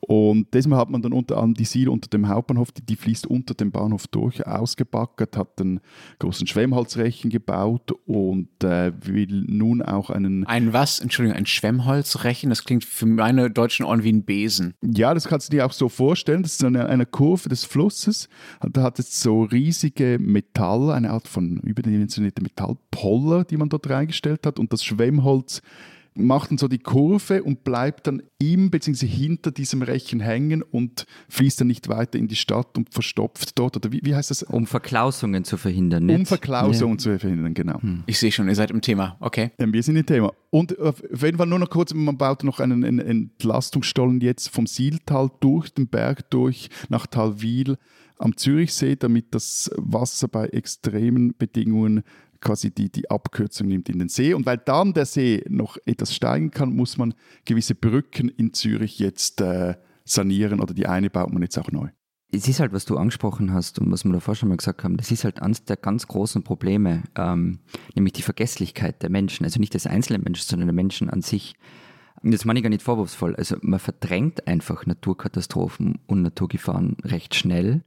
Und deswegen hat man dann unter anderem die Sihl unter dem Hauptbahnhof, die, die fließt unter dem Bahnhof durch, ausgebackert, hat einen großen Schwemmholzrechen gebaut und äh, will nun auch einen... Ein was? Entschuldigung, ein Schwemmholzrechen? Das klingt für meine deutschen Ohren wie ein Besen. Ja, das kannst du dir auch so vorstellen. Das ist eine, eine Kurve des Flusses. Da hat es so riesige Metall, eine Art von überdimensionierte Metallpoller, die man dort reingestellt hat und das Schwemmholz macht dann so die Kurve und bleibt dann im bzw. hinter diesem Rechen hängen und fließt dann nicht weiter in die Stadt und verstopft dort. Oder wie, wie heißt das? Um Verklausungen zu verhindern. Nicht? Um Verklausungen ja. zu verhindern, genau. Hm. Ich sehe schon, ihr seid im Thema. Okay. Ja, wir sind im Thema. Und auf jeden Fall nur noch kurz, man baut noch einen, einen Entlastungsstollen jetzt vom Sihltal durch den Berg durch nach Talwil am Zürichsee, damit das Wasser bei extremen Bedingungen quasi die, die Abkürzung nimmt in den See. Und weil dann der See noch etwas steigen kann, muss man gewisse Brücken in Zürich jetzt äh, sanieren, oder die eine baut man jetzt auch neu. Es ist halt, was du angesprochen hast und was wir davor schon mal gesagt haben, das ist halt eines der ganz großen Probleme, ähm, nämlich die Vergesslichkeit der Menschen. Also nicht des einzelnen Menschen, sondern der Menschen an sich. Und das meine ich gar nicht vorwurfsvoll. Also man verdrängt einfach Naturkatastrophen und Naturgefahren recht schnell,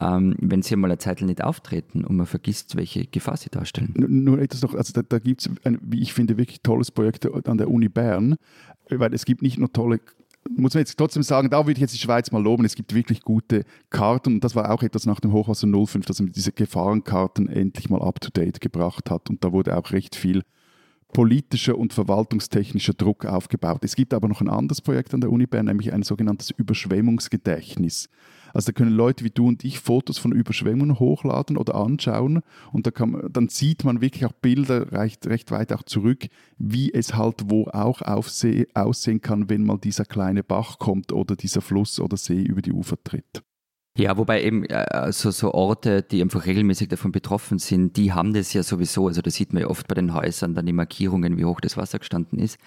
ähm, wenn sie mal eine Zeit lang nicht auftreten und man vergisst, welche Gefahr sie darstellen. Nur etwas noch, also da, da gibt es ein, wie ich finde, wirklich tolles Projekt an der Uni Bern, weil es gibt nicht nur tolle, muss man jetzt trotzdem sagen, da würde ich jetzt die Schweiz mal loben, es gibt wirklich gute Karten, und das war auch etwas nach dem Hochwasser null fünf, dass man diese Gefahrenkarten endlich mal up-to-date gebracht hat, und da wurde auch recht viel politischer und verwaltungstechnischer Druck aufgebaut. Es gibt aber noch ein anderes Projekt an der Uni Bern, nämlich ein sogenanntes Überschwemmungsgedächtnis. Also da können Leute wie du und ich Fotos von Überschwemmungen hochladen oder anschauen, und da kann man, dann sieht man wirklich auch Bilder recht, recht weit auch zurück, wie es halt wo auch aufse- aussehen kann, wenn mal dieser kleine Bach kommt oder dieser Fluss oder See über die Ufer tritt. Ja, wobei eben also so Orte, die einfach regelmäßig davon betroffen sind, die haben das ja sowieso, also das sieht man ja oft bei den Häusern, dann die Markierungen, wie hoch das Wasser gestanden ist.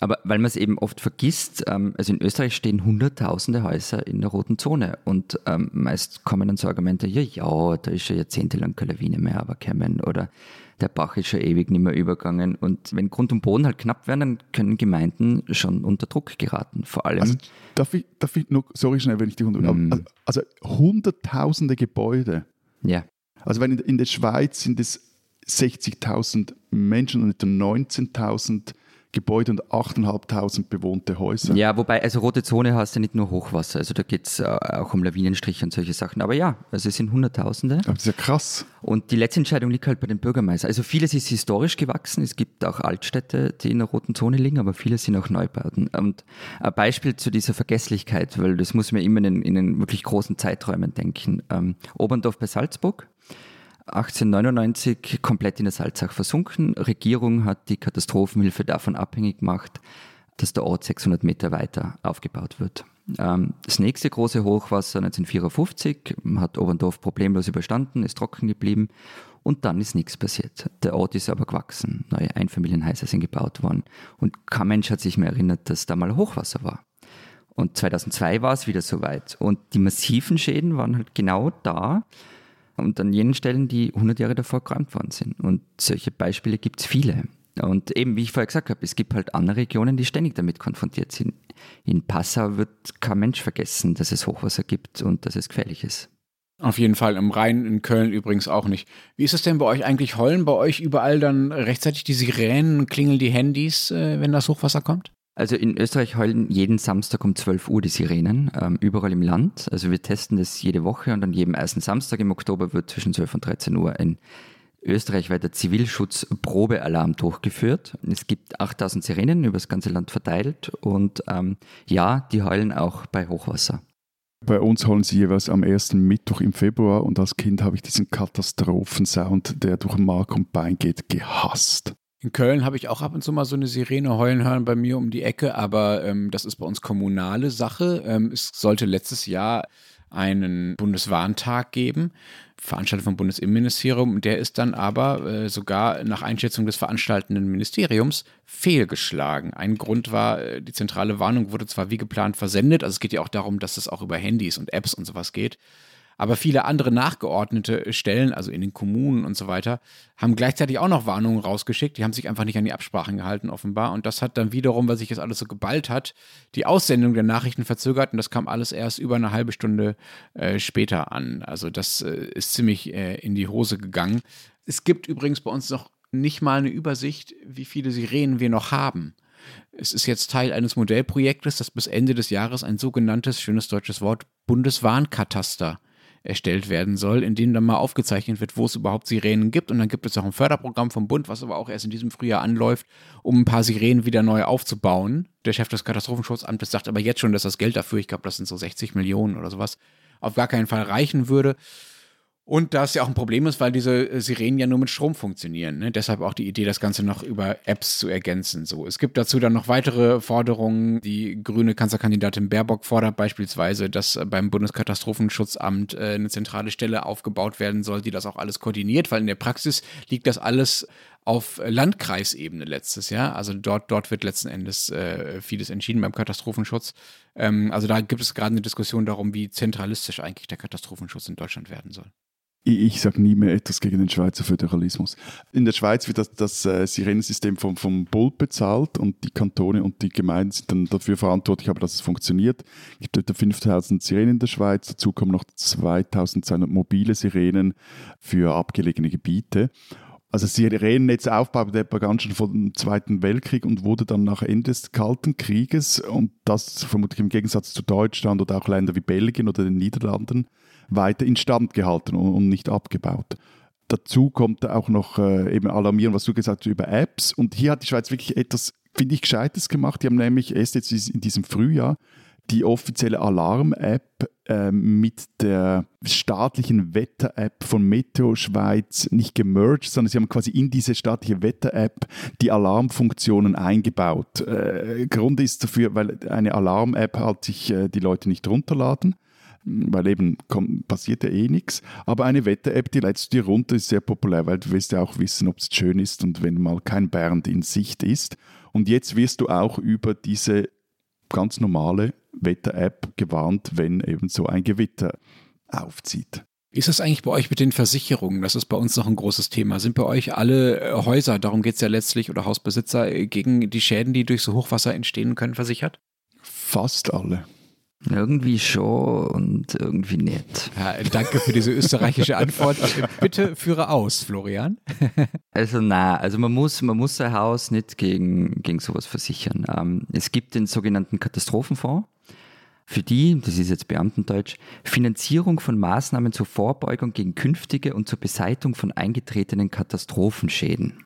Aber weil man es eben oft vergisst, also in Österreich stehen hunderttausende Häuser in der roten Zone, und meist kommen dann so Argumente, ja, ja, da ist schon jahrzehntelang keine Lawine mehr runtergekommen oder der Bach ist schon ewig nicht mehr übergangen, und wenn Grund und Boden halt knapp werden, dann können Gemeinden schon unter Druck geraten, vor allem. Also darf ich, darf ich noch, sorry schnell, wenn ich die hundert... Mm. Also, also hunderttausende Gebäude. Ja. Also wenn in, in der Schweiz sind es sechzigtausend Menschen und etwa neunzehntausend Gebäude und achttausendfünfhundert bewohnte Häuser. Ja, wobei, also rote Zone heißt ja nicht nur Hochwasser, also da geht es auch um Lawinenstriche und solche Sachen, aber ja, also es sind Hunderttausende. Aber das ist ja krass. Und die letzte Entscheidung liegt halt bei den Bürgermeistern. Also vieles ist historisch gewachsen, es gibt auch Altstädte, die in der roten Zone liegen, aber viele sind auch Neubauten. Und ein Beispiel zu dieser Vergesslichkeit, weil das muss man immer in, in den wirklich großen Zeiträumen denken. Ähm, Oberndorf bei Salzburg, achtzehnhundertneunundneunzig komplett in der Salzach versunken. Regierung hat die Katastrophenhilfe davon abhängig gemacht, dass der Ort sechshundert Meter weiter aufgebaut wird. Das nächste große Hochwasser neunzehnhundertvierundfünfzig hat Oberndorf problemlos überstanden, ist trocken geblieben, und dann ist nichts passiert. Der Ort ist aber gewachsen, neue Einfamilienhäuser sind gebaut worden, und kein Mensch hat sich mehr erinnert, dass da mal Hochwasser war. Und zweitausendzwei war es wieder soweit, und die massiven Schäden waren halt genau da, und an jenen Stellen, die hundert Jahre davor geräumt worden sind. Und solche Beispiele gibt es viele. Und eben, wie ich vorher gesagt habe, es gibt halt andere Regionen, die ständig damit konfrontiert sind. In Passau wird kein Mensch vergessen, dass es Hochwasser gibt und dass es gefährlich ist. Auf jeden Fall, im Rhein, in Köln übrigens auch nicht. Wie ist es denn bei euch eigentlich? Heulen bei euch überall dann rechtzeitig die Sirenen, klingeln die Handys, wenn das Hochwasser kommt? Also in Österreich heulen jeden Samstag um zwölf Uhr die Sirenen, ähm, überall im Land. Also wir testen das jede Woche, und an jedem ersten Samstag im Oktober wird zwischen zwölf und dreizehn Uhr ein österreichweiter Zivilschutzprobealarm durchgeführt. Es gibt achttausend Sirenen über das ganze Land verteilt, und ähm, ja, die heulen auch bei Hochwasser. Bei uns heulen sie jeweils am ersten Mittwoch im Februar, und als Kind habe ich diesen Katastrophensound, der durch Mark und Bein geht, gehasst. In Köln habe ich auch ab und zu mal so eine Sirene heulen hören bei mir um die Ecke, aber ähm, das ist bei uns kommunale Sache. Ähm, es sollte letztes Jahr einen Bundeswarntag geben, veranstaltet vom Bundesinnenministerium. Der ist dann aber äh, sogar nach Einschätzung des veranstaltenden Ministeriums fehlgeschlagen. Ein Grund war, die zentrale Warnung wurde zwar wie geplant versendet, also es geht ja auch darum, dass es auch über Handys und Apps und sowas geht, aber viele andere nachgeordnete Stellen, also in den Kommunen und so weiter, haben gleichzeitig auch noch Warnungen rausgeschickt. Die haben sich einfach nicht an die Absprachen gehalten, offenbar. Und das hat dann wiederum, weil sich das alles so geballt hat, die Aussendung der Nachrichten verzögert. Und das kam alles erst über eine halbe Stunde äh, später an. Also das äh, ist ziemlich äh, in die Hose gegangen. Es gibt übrigens bei uns noch nicht mal eine Übersicht, wie viele Sirenen wir noch haben. Es ist jetzt Teil eines Modellprojektes, das bis Ende des Jahres ein sogenanntes, schönes deutsches Wort, Bundeswarnkataster erstellt werden soll, in dem dann mal aufgezeichnet wird, wo es überhaupt Sirenen gibt. Und dann gibt es auch ein Förderprogramm vom Bund, was aber auch erst in diesem Frühjahr anläuft, um ein paar Sirenen wieder neu aufzubauen. Der Chef des Katastrophenschutzamtes sagt aber jetzt schon, dass das Geld dafür, ich glaube, das sind so sechzig Millionen oder sowas, auf gar keinen Fall reichen würde. Und da es ja auch ein Problem ist, weil diese Sirenen ja nur mit Strom funktionieren, ne? Deshalb auch die Idee, das Ganze noch über Apps zu ergänzen. So, es gibt dazu dann noch weitere Forderungen. Die grüne Kanzlerkandidatin Baerbock fordert beispielsweise, dass beim Bundeskatastrophenschutzamt äh, eine zentrale Stelle aufgebaut werden soll, die das auch alles koordiniert, weil in der Praxis liegt das alles auf Landkreisebene letztes Jahr. Also dort, dort wird letzten Endes äh, vieles entschieden beim Katastrophenschutz. Ähm, also da gibt es gerade eine Diskussion darum, wie zentralistisch eigentlich der Katastrophenschutz in Deutschland werden soll. Ich sage nie mehr etwas gegen den Schweizer Föderalismus. In der Schweiz wird das, das äh, Sirenensystem vom, vom Bund bezahlt und die Kantone und die Gemeinden sind dann dafür verantwortlich, aber dass es funktioniert. Es gibt etwa fünftausend Sirenen in der Schweiz, dazu kommen noch zweitausendzweihundert mobile Sirenen für abgelegene Gebiete. Also das Sirenennetz aufgebaut etwa ganz schon vom Zweiten Weltkrieg und wurde dann nach Ende des Kalten Krieges, und das vermutlich im Gegensatz zu Deutschland oder auch Ländern wie Belgien oder den Niederlanden, weiter instand gehalten und nicht abgebaut. Dazu kommt auch noch äh, eben alarmieren, was du gesagt hast, über Apps. Und hier hat die Schweiz wirklich etwas, finde ich, Gescheites gemacht. Die haben nämlich erst jetzt in diesem Frühjahr die offizielle Alarm-App äh, mit der staatlichen Wetter-App von Meteo Schweiz nicht gemerged, sondern sie haben quasi in diese staatliche Wetter-App die Alarmfunktionen eingebaut. Äh, Grund ist dafür, weil eine Alarm-App halt sich äh, die Leute nicht runterladen, weil eben kommt, passiert ja eh nichts. Aber eine Wetter-App, die lädst du dir runter, ist sehr populär, weil du willst ja auch wissen, ob es schön ist und wenn mal kein Bernd in Sicht ist. Und jetzt wirst du auch über diese ganz normale Wetter-App gewarnt, wenn eben so ein Gewitter aufzieht. Ist das eigentlich bei euch mit den Versicherungen? Das ist bei uns noch ein großes Thema. Sind bei euch alle Häuser, darum geht es ja letztlich, oder Hausbesitzer, gegen die Schäden, die durch so Hochwasser entstehen können, versichert? Fast alle. Irgendwie schon und irgendwie nicht. Ja, danke für diese österreichische Antwort. Bitte führe aus, Florian. Also nein, also man muss, man muss sein Haus nicht gegen, gegen sowas versichern. Ähm, es gibt den sogenannten Katastrophenfonds. Für die, das ist jetzt Beamtendeutsch, Finanzierung von Maßnahmen zur Vorbeugung gegen künftige und zur Beseitigung von eingetretenen Katastrophenschäden.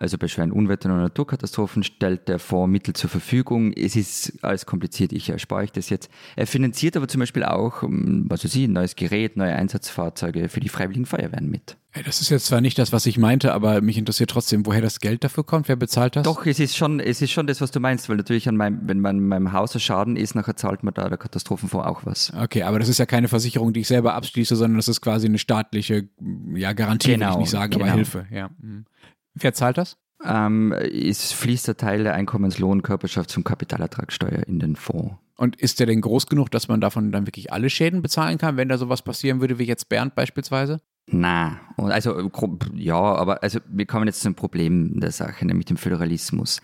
Also bei schweren Unwettern und Naturkatastrophen stellt der Fonds Mittel zur Verfügung. Es ist alles kompliziert, ich erspare euch das jetzt. Er finanziert aber zum Beispiel auch, was weiß ich, neues Gerät, neue Einsatzfahrzeuge für die Freiwilligen Feuerwehren mit. Das ist jetzt zwar nicht das, was ich meinte, aber mich interessiert trotzdem, woher das Geld dafür kommt, wer bezahlt das? Doch, es ist schon, es ist schon das, was du meinst, weil natürlich, an meinem, wenn man in meinem Haus ein Schaden ist, nachher zahlt man da der Katastrophenfonds auch was. Okay, aber das ist ja keine Versicherung, die ich selber abschließe, sondern das ist quasi eine staatliche, ja, Garantie, genau, will ich nicht sagen, genau. Aber Hilfe. Ja. Wer zahlt das? Ähm, es fließt der Teil der Einkommenslohn, Körperschafts- und Kapitalertragssteuer in den Fonds. Und ist der denn groß genug, dass man davon dann wirklich alle Schäden bezahlen kann, wenn da sowas passieren würde, wie jetzt Bernd beispielsweise? Na, also ja, aber also wir kommen jetzt zum Problem der Sache, nämlich dem Föderalismus.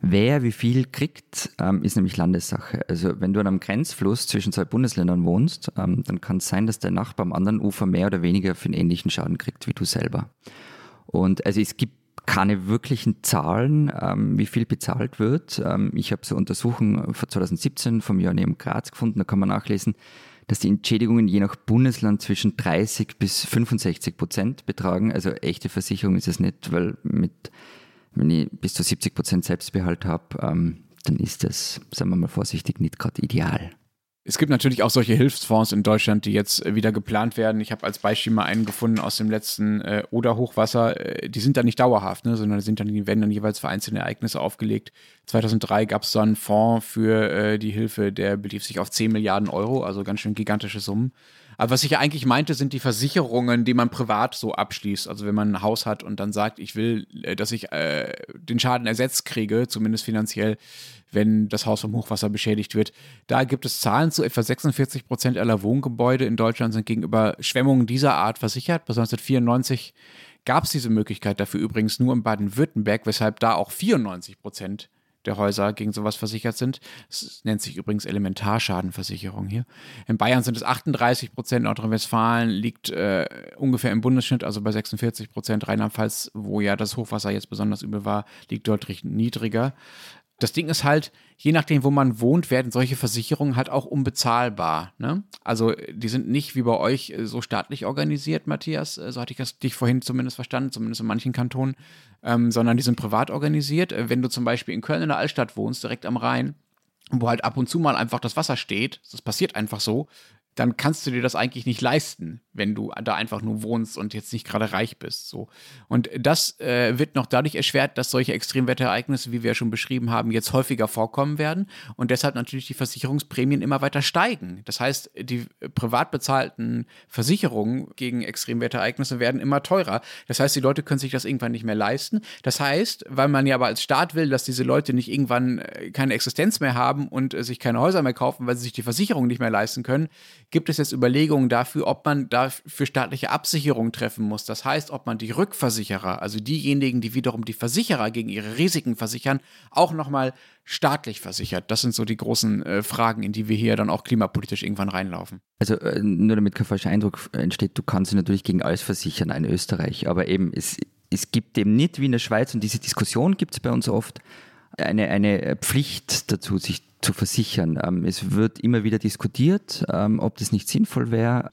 Wer wie viel kriegt, ähm, ist nämlich Landessache. Also wenn du an einem Grenzfluss zwischen zwei Bundesländern wohnst, ähm, dann kann es sein, dass dein Nachbar am anderen Ufer mehr oder weniger für einen ähnlichen Schaden kriegt wie du selber. Und also es gibt keine wirklichen Zahlen, ähm, wie viel bezahlt wird. Ähm, ich habe so Untersuchungen von zweitausendsiebzehn vom Joanneum Graz gefunden, da kann man nachlesen, dass die Entschädigungen je nach Bundesland zwischen dreißig bis fünfundsechzig Prozent betragen. Also echte Versicherung ist es nicht, weil mit, wenn ich bis zu siebzig Prozent Selbstbehalt habe, ähm, dann ist das, sagen wir mal vorsichtig, nicht gerade ideal. Es gibt natürlich auch solche Hilfsfonds in Deutschland, die jetzt wieder geplant werden. Ich habe als Beispiel mal einen gefunden aus dem letzten äh, Oder-Hochwasser. Äh, die sind dann nicht dauerhaft, ne, sondern sind dann, die werden dann jeweils für einzelne Ereignisse aufgelegt. zweitausenddrei gab es so einen Fonds für äh, die Hilfe, der belief sich auf zehn Milliarden Euro, also ganz schön gigantische Summen. Aber was ich ja eigentlich meinte, sind die Versicherungen, die man privat so abschließt. Also wenn man ein Haus hat und dann sagt, ich will, dass ich äh, den Schaden ersetzt kriege, zumindest finanziell, wenn das Haus vom Hochwasser beschädigt wird. Da gibt es Zahlen zu, etwa sechsundvierzig Prozent aller Wohngebäude in Deutschland sind gegen Überschwemmungen dieser Art versichert. Bis neunzehnhundertvierundneunzig gab es diese Möglichkeit dafür übrigens nur in Baden-Württemberg, weshalb da auch vierundneunzig Prozent der Häuser gegen sowas versichert sind. Das nennt sich übrigens Elementarschadenversicherung hier. In Bayern sind es achtunddreißig Prozent, Nordrhein-Westfalen liegt äh, ungefähr im Bundesschnitt, also bei sechsundvierzig Prozent. Rheinland-Pfalz, wo ja das Hochwasser jetzt besonders übel war, liegt deutlich niedriger. Das Ding ist halt, je nachdem, wo man wohnt, werden solche Versicherungen halt auch unbezahlbar, ne? Also die sind nicht wie bei euch so staatlich organisiert, Matthias, so hatte ich das dich vorhin zumindest verstanden, zumindest in manchen Kantonen, ähm, sondern die sind privat organisiert. Wenn du zum Beispiel in Köln in der Altstadt wohnst, direkt am Rhein, wo halt ab und zu mal einfach das Wasser steht, das passiert einfach so, dann kannst du dir das eigentlich nicht leisten, wenn du da einfach nur wohnst und jetzt nicht gerade reich bist. So. Und das äh, wird noch dadurch erschwert, dass solche Extremwetterereignisse, wie wir ja schon beschrieben haben, jetzt häufiger vorkommen werden und deshalb natürlich die Versicherungsprämien immer weiter steigen. Das heißt, die privat bezahlten Versicherungen gegen Extremwetterereignisse werden immer teurer. Das heißt, die Leute können sich das irgendwann nicht mehr leisten. Das heißt, weil man ja aber als Staat will, dass diese Leute nicht irgendwann keine Existenz mehr haben und äh, sich keine Häuser mehr kaufen, weil sie sich die Versicherung nicht mehr leisten können, gibt es jetzt Überlegungen dafür, ob man dafür staatliche Absicherungen treffen muss. Das heißt, ob man die Rückversicherer, also diejenigen, die wiederum die Versicherer gegen ihre Risiken versichern, auch nochmal staatlich versichert. Das sind so die großen äh, Fragen, in die wir hier dann auch klimapolitisch irgendwann reinlaufen. Also äh, nur damit kein falscher Eindruck entsteht, du kannst dich natürlich gegen alles versichern in Österreich, aber eben es, es gibt eben nicht wie in der Schweiz, und diese Diskussion gibt es bei uns oft, eine, eine Pflicht dazu, sich zu versichern. Ähm, es wird immer wieder diskutiert, ähm, ob das nicht sinnvoll wäre.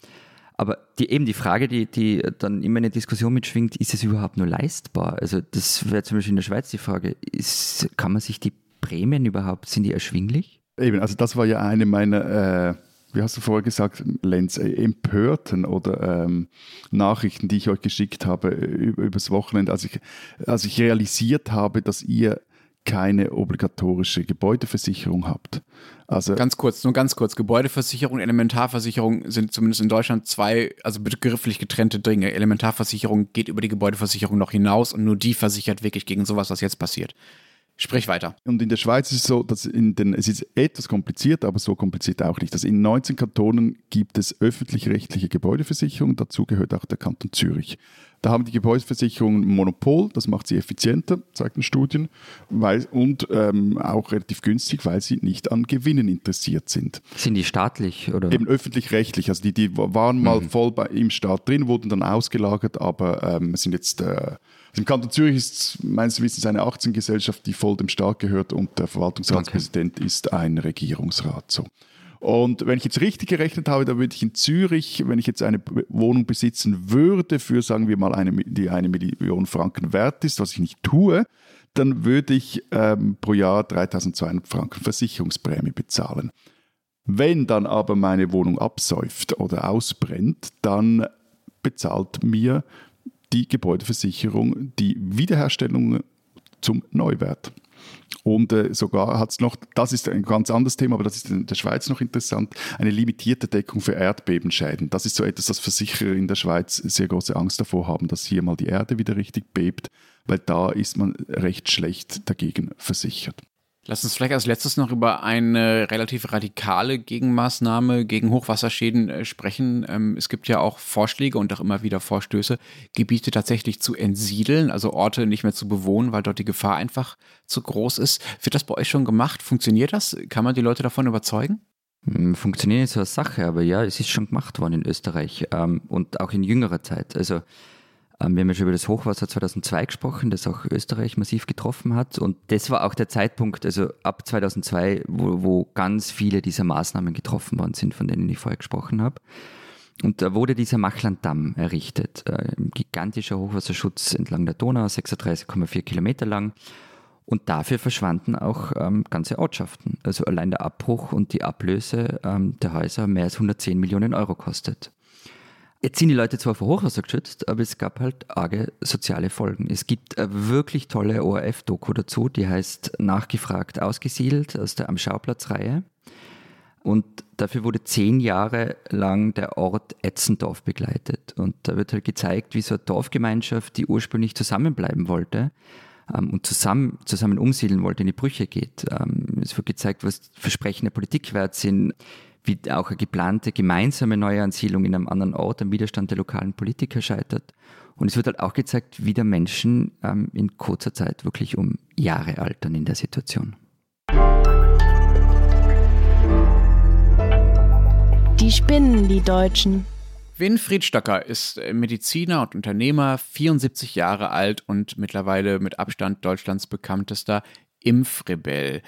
Aber die, eben die Frage, die, die dann immer in der Diskussion mitschwingt, ist es überhaupt nur leistbar? Also das wäre zum Beispiel in der Schweiz die Frage, ist, kann man sich die Prämien überhaupt, sind die erschwinglich? Eben, also das war ja eine meiner, äh, wie hast du vorher gesagt, Lenz, empörten oder ähm, Nachrichten, die ich euch geschickt habe über, übers Wochenende, als ich, als ich realisiert habe, dass ihr keine obligatorische Gebäudeversicherung habt. Also ganz kurz, nur ganz kurz. Gebäudeversicherung und Elementarversicherung sind zumindest in Deutschland zwei, also begrifflich getrennte Dinge. Elementarversicherung geht über die Gebäudeversicherung noch hinaus und nur die versichert wirklich gegen sowas, was jetzt passiert. Sprich weiter. Und in der Schweiz ist es so, dass in den, es ist etwas kompliziert, aber so kompliziert auch nicht, dass in neunzehn Kantonen gibt es öffentlich-rechtliche Gebäudeversicherung, dazu gehört auch der Kanton Zürich. Da haben die Gebäudeversicherungen ein Monopol, das macht sie effizienter, zeigten Studien, weil, und ähm, auch relativ günstig, weil sie nicht an Gewinnen interessiert sind. Sind die staatlich oder? Eben öffentlich-rechtlich, also die, die waren mal mhm. voll bei, im Staat drin, wurden dann ausgelagert, aber ähm, sind jetzt, äh, im Kanton Zürich ist meines Wissens eine Aktiengesellschaft, die voll dem Staat gehört und der Verwaltungsratspräsident okay. ist ein Regierungsrat, so. Und wenn ich jetzt richtig gerechnet habe, dann würde ich in Zürich, wenn ich jetzt eine Wohnung besitzen würde, für sagen wir mal eine, die eine Million Franken wert ist, was ich nicht tue, dann würde ich ähm, pro Jahr dreitausendzweihundert Franken Versicherungsprämie bezahlen. Wenn dann aber meine Wohnung absäuft oder ausbrennt, dann bezahlt mir die Gebäudeversicherung die Wiederherstellung zum Neuwert. Und äh, sogar hat es noch, das ist ein ganz anderes Thema, aber das ist in der Schweiz noch interessant, eine limitierte Deckung für Erdbebenschäden. Das ist so etwas, das Versicherer in der Schweiz sehr große Angst davor haben, dass hier mal die Erde wieder richtig bebt, weil da ist man recht schlecht dagegen versichert. Lass uns vielleicht als letztes noch über eine relativ radikale Gegenmaßnahme gegen Hochwasserschäden sprechen. Es gibt ja auch Vorschläge und auch immer wieder Vorstöße, Gebiete tatsächlich zu entsiedeln, also Orte nicht mehr zu bewohnen, weil dort die Gefahr einfach zu groß ist. Wird das bei euch schon gemacht? Funktioniert das? Kann man die Leute davon überzeugen? Funktioniert ist so eine Sache, aber ja, es ist schon gemacht worden in Österreich und auch in jüngerer Zeit. Also wir haben ja schon über das Hochwasser zweitausendzwei gesprochen, das auch Österreich massiv getroffen hat. Und das war auch der Zeitpunkt, also ab zweitausendzwei, wo, wo ganz viele dieser Maßnahmen getroffen worden sind, von denen ich vorher gesprochen habe. Und da wurde dieser Machlanddamm errichtet. Ein gigantischer Hochwasserschutz entlang der Donau, sechsunddreißig Komma vier Kilometer lang. Und dafür verschwanden auch ähm, ganze Ortschaften. Also allein der Abbruch und die Ablöse ähm, der Häuser haben mehr als hundertzehn Millionen Euro gekostet. Jetzt sind die Leute zwar vor Hochwasser geschützt, aber es gab halt arge soziale Folgen. Es gibt eine wirklich tolle O R F-Doku dazu, die heißt Nachgefragt ausgesiedelt aus der Am-Schauplatz-Reihe. Und dafür wurde zehn Jahre lang der Ort Etzendorf begleitet. Und da wird halt gezeigt, wie so eine Dorfgemeinschaft, die ursprünglich zusammenbleiben wollte ähm, und zusammen, zusammen umsiedeln wollte, in die Brüche geht. Ähm, es wird gezeigt, was Versprechen der Politik wert sind, wie auch eine geplante gemeinsame Neuansiedlung in einem anderen Ort am Widerstand der lokalen Politiker scheitert. Und es wird halt auch gezeigt, wie der Menschen ähm, in kurzer Zeit wirklich um Jahre altern in der Situation. Die spinnen, die Deutschen. Winfried Stöcker ist Mediziner und Unternehmer, vierundsiebzig Jahre alt und mittlerweile mit Abstand Deutschlands bekanntester Impfrebell.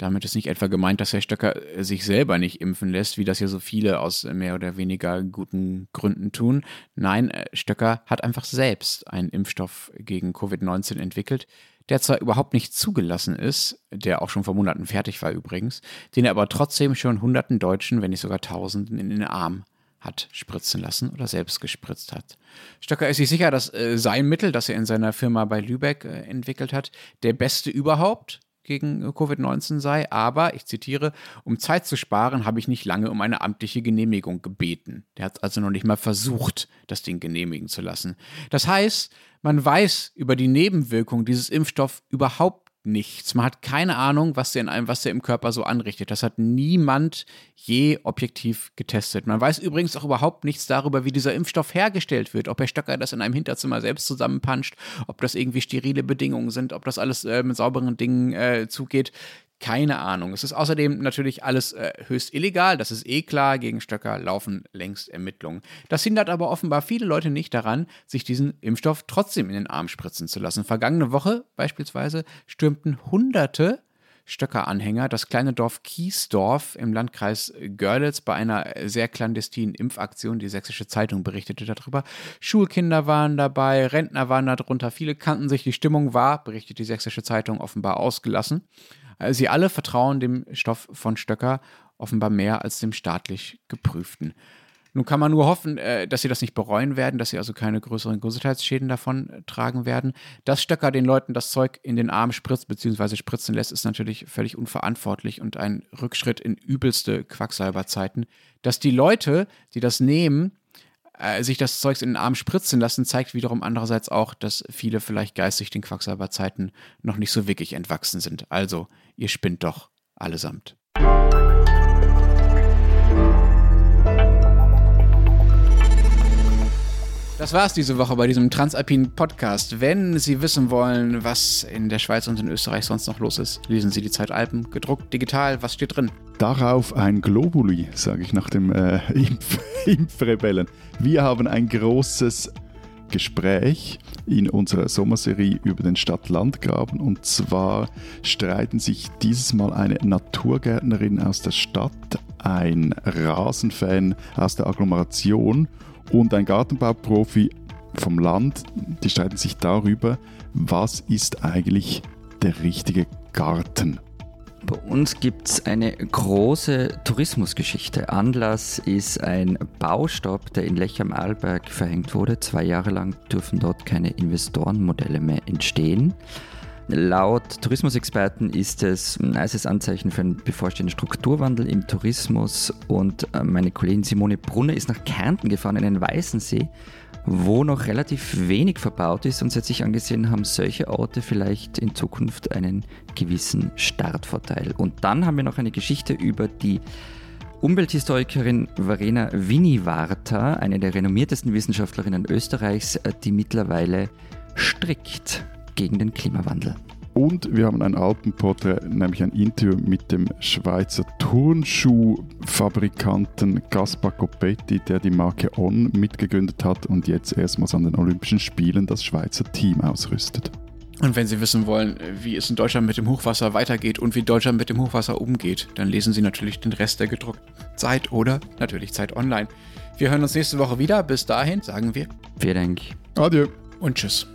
Damit ist nicht etwa gemeint, dass Herr Stöcker sich selber nicht impfen lässt, wie das ja so viele aus mehr oder weniger guten Gründen tun. Nein, Stöcker hat einfach selbst einen Impfstoff gegen Covid neunzehn entwickelt, der zwar überhaupt nicht zugelassen ist, der auch schon vor Monaten fertig war übrigens, den er aber trotzdem schon hunderten Deutschen, wenn nicht sogar Tausenden, in den Arm hat spritzen lassen oder selbst gespritzt hat. Stöcker ist sich sicher, dass äh, sein Mittel, das er in seiner Firma bei Lübeck äh, entwickelt hat, der beste überhaupt gegen äh, Covid neunzehn sei. Aber, ich zitiere, um Zeit zu sparen, habe ich nicht lange um eine amtliche Genehmigung gebeten. Der hat also noch nicht mal versucht, das Ding genehmigen zu lassen. Das heißt, man weiß über die Nebenwirkungen dieses Impfstoffs überhaupt nichts. Man hat keine Ahnung, was der in einem, was der im Körper so anrichtet. Das hat niemand je objektiv getestet. Man weiß übrigens auch überhaupt nichts darüber, wie dieser Impfstoff hergestellt wird. Ob Herr Stöcker das in einem Hinterzimmer selbst zusammenpanscht, ob das irgendwie sterile Bedingungen sind, ob das alles äh, mit sauberen Dingen äh, zugeht. Keine Ahnung. Es ist außerdem natürlich alles äh, höchst illegal, das ist eh klar, gegen Stöcker laufen längst Ermittlungen. Das hindert aber offenbar viele Leute nicht daran, sich diesen Impfstoff trotzdem in den Arm spritzen zu lassen. Vergangene Woche beispielsweise stürmten hunderte Stöcker-Anhänger das kleine Dorf Kiesdorf im Landkreis Görlitz bei einer sehr clandestinen Impfaktion. Die Sächsische Zeitung berichtete darüber. Schulkinder waren dabei, Rentner waren darunter, viele kannten sich. Die Stimmung war, berichtet die Sächsische Zeitung, offenbar ausgelassen. Sie alle vertrauen dem Stoff von Stöcker offenbar mehr als dem staatlich geprüften. Nun kann man nur hoffen, dass sie das nicht bereuen werden, dass sie also keine größeren Gesundheitsschäden davon tragen werden. Dass Stöcker den Leuten das Zeug in den Arm spritzt bzw. spritzen lässt, ist natürlich völlig unverantwortlich und ein Rückschritt in übelste Quacksalberzeiten. Dass die Leute, die das nehmen, sich das Zeugs in den Arm spritzen lassen, zeigt wiederum andererseits auch, dass viele vielleicht geistig den Quacksalberzeiten noch nicht so wirklich entwachsen sind. Also, ihr spinnt doch allesamt. Das war's diese Woche bei diesem Transalpinen Podcast. Wenn Sie wissen wollen, was in der Schweiz und in Österreich sonst noch los ist, lesen Sie die Zeit Alpen, gedruckt, digital, was steht drin? Darauf ein Globuli, sage ich nach dem äh, Impf- Impfrebellen. Wir haben ein großes Gespräch in unserer Sommerserie über den Stadt-Land-Graben, und zwar streiten sich dieses Mal eine Naturgärtnerin aus der Stadt, ein Rasenfan aus der Agglomeration und ein Gartenbauprofi vom Land, die streiten sich darüber, was ist eigentlich der richtige Garten. Bei uns gibt es eine große Tourismusgeschichte. Anlass ist ein Baustopp, der in Lech am Arlberg verhängt wurde. Zwei Jahre lang dürfen dort keine Investorenmodelle mehr entstehen. Laut Tourismusexperten ist es ein heißes Anzeichen für einen bevorstehenden Strukturwandel im Tourismus, und meine Kollegin Simone Brunner ist nach Kärnten gefahren, in den Weißensee, wo noch relativ wenig verbaut ist, und sie hat sich angesehen, haben solche Orte vielleicht in Zukunft einen gewissen Startvorteil. Und dann haben wir noch eine Geschichte über die Umwelthistorikerin Verena Winivarta, eine der renommiertesten Wissenschaftlerinnen Österreichs, die mittlerweile strikt gegen den Klimawandel. Und wir haben ein Alpenporträt, nämlich ein Interview mit dem Schweizer Turnschuhfabrikanten Kaspar Coppetti, der die Marke On mitgegründet hat und jetzt erstmals an den Olympischen Spielen das Schweizer Team ausrüstet. Und wenn Sie wissen wollen, wie es in Deutschland mit dem Hochwasser weitergeht und wie Deutschland mit dem Hochwasser umgeht, dann lesen Sie natürlich den Rest der gedruckten Zeit oder natürlich Zeit Online. Wir hören uns nächste Woche wieder. Bis dahin sagen wir vielen Dank. Adieu. Und tschüss.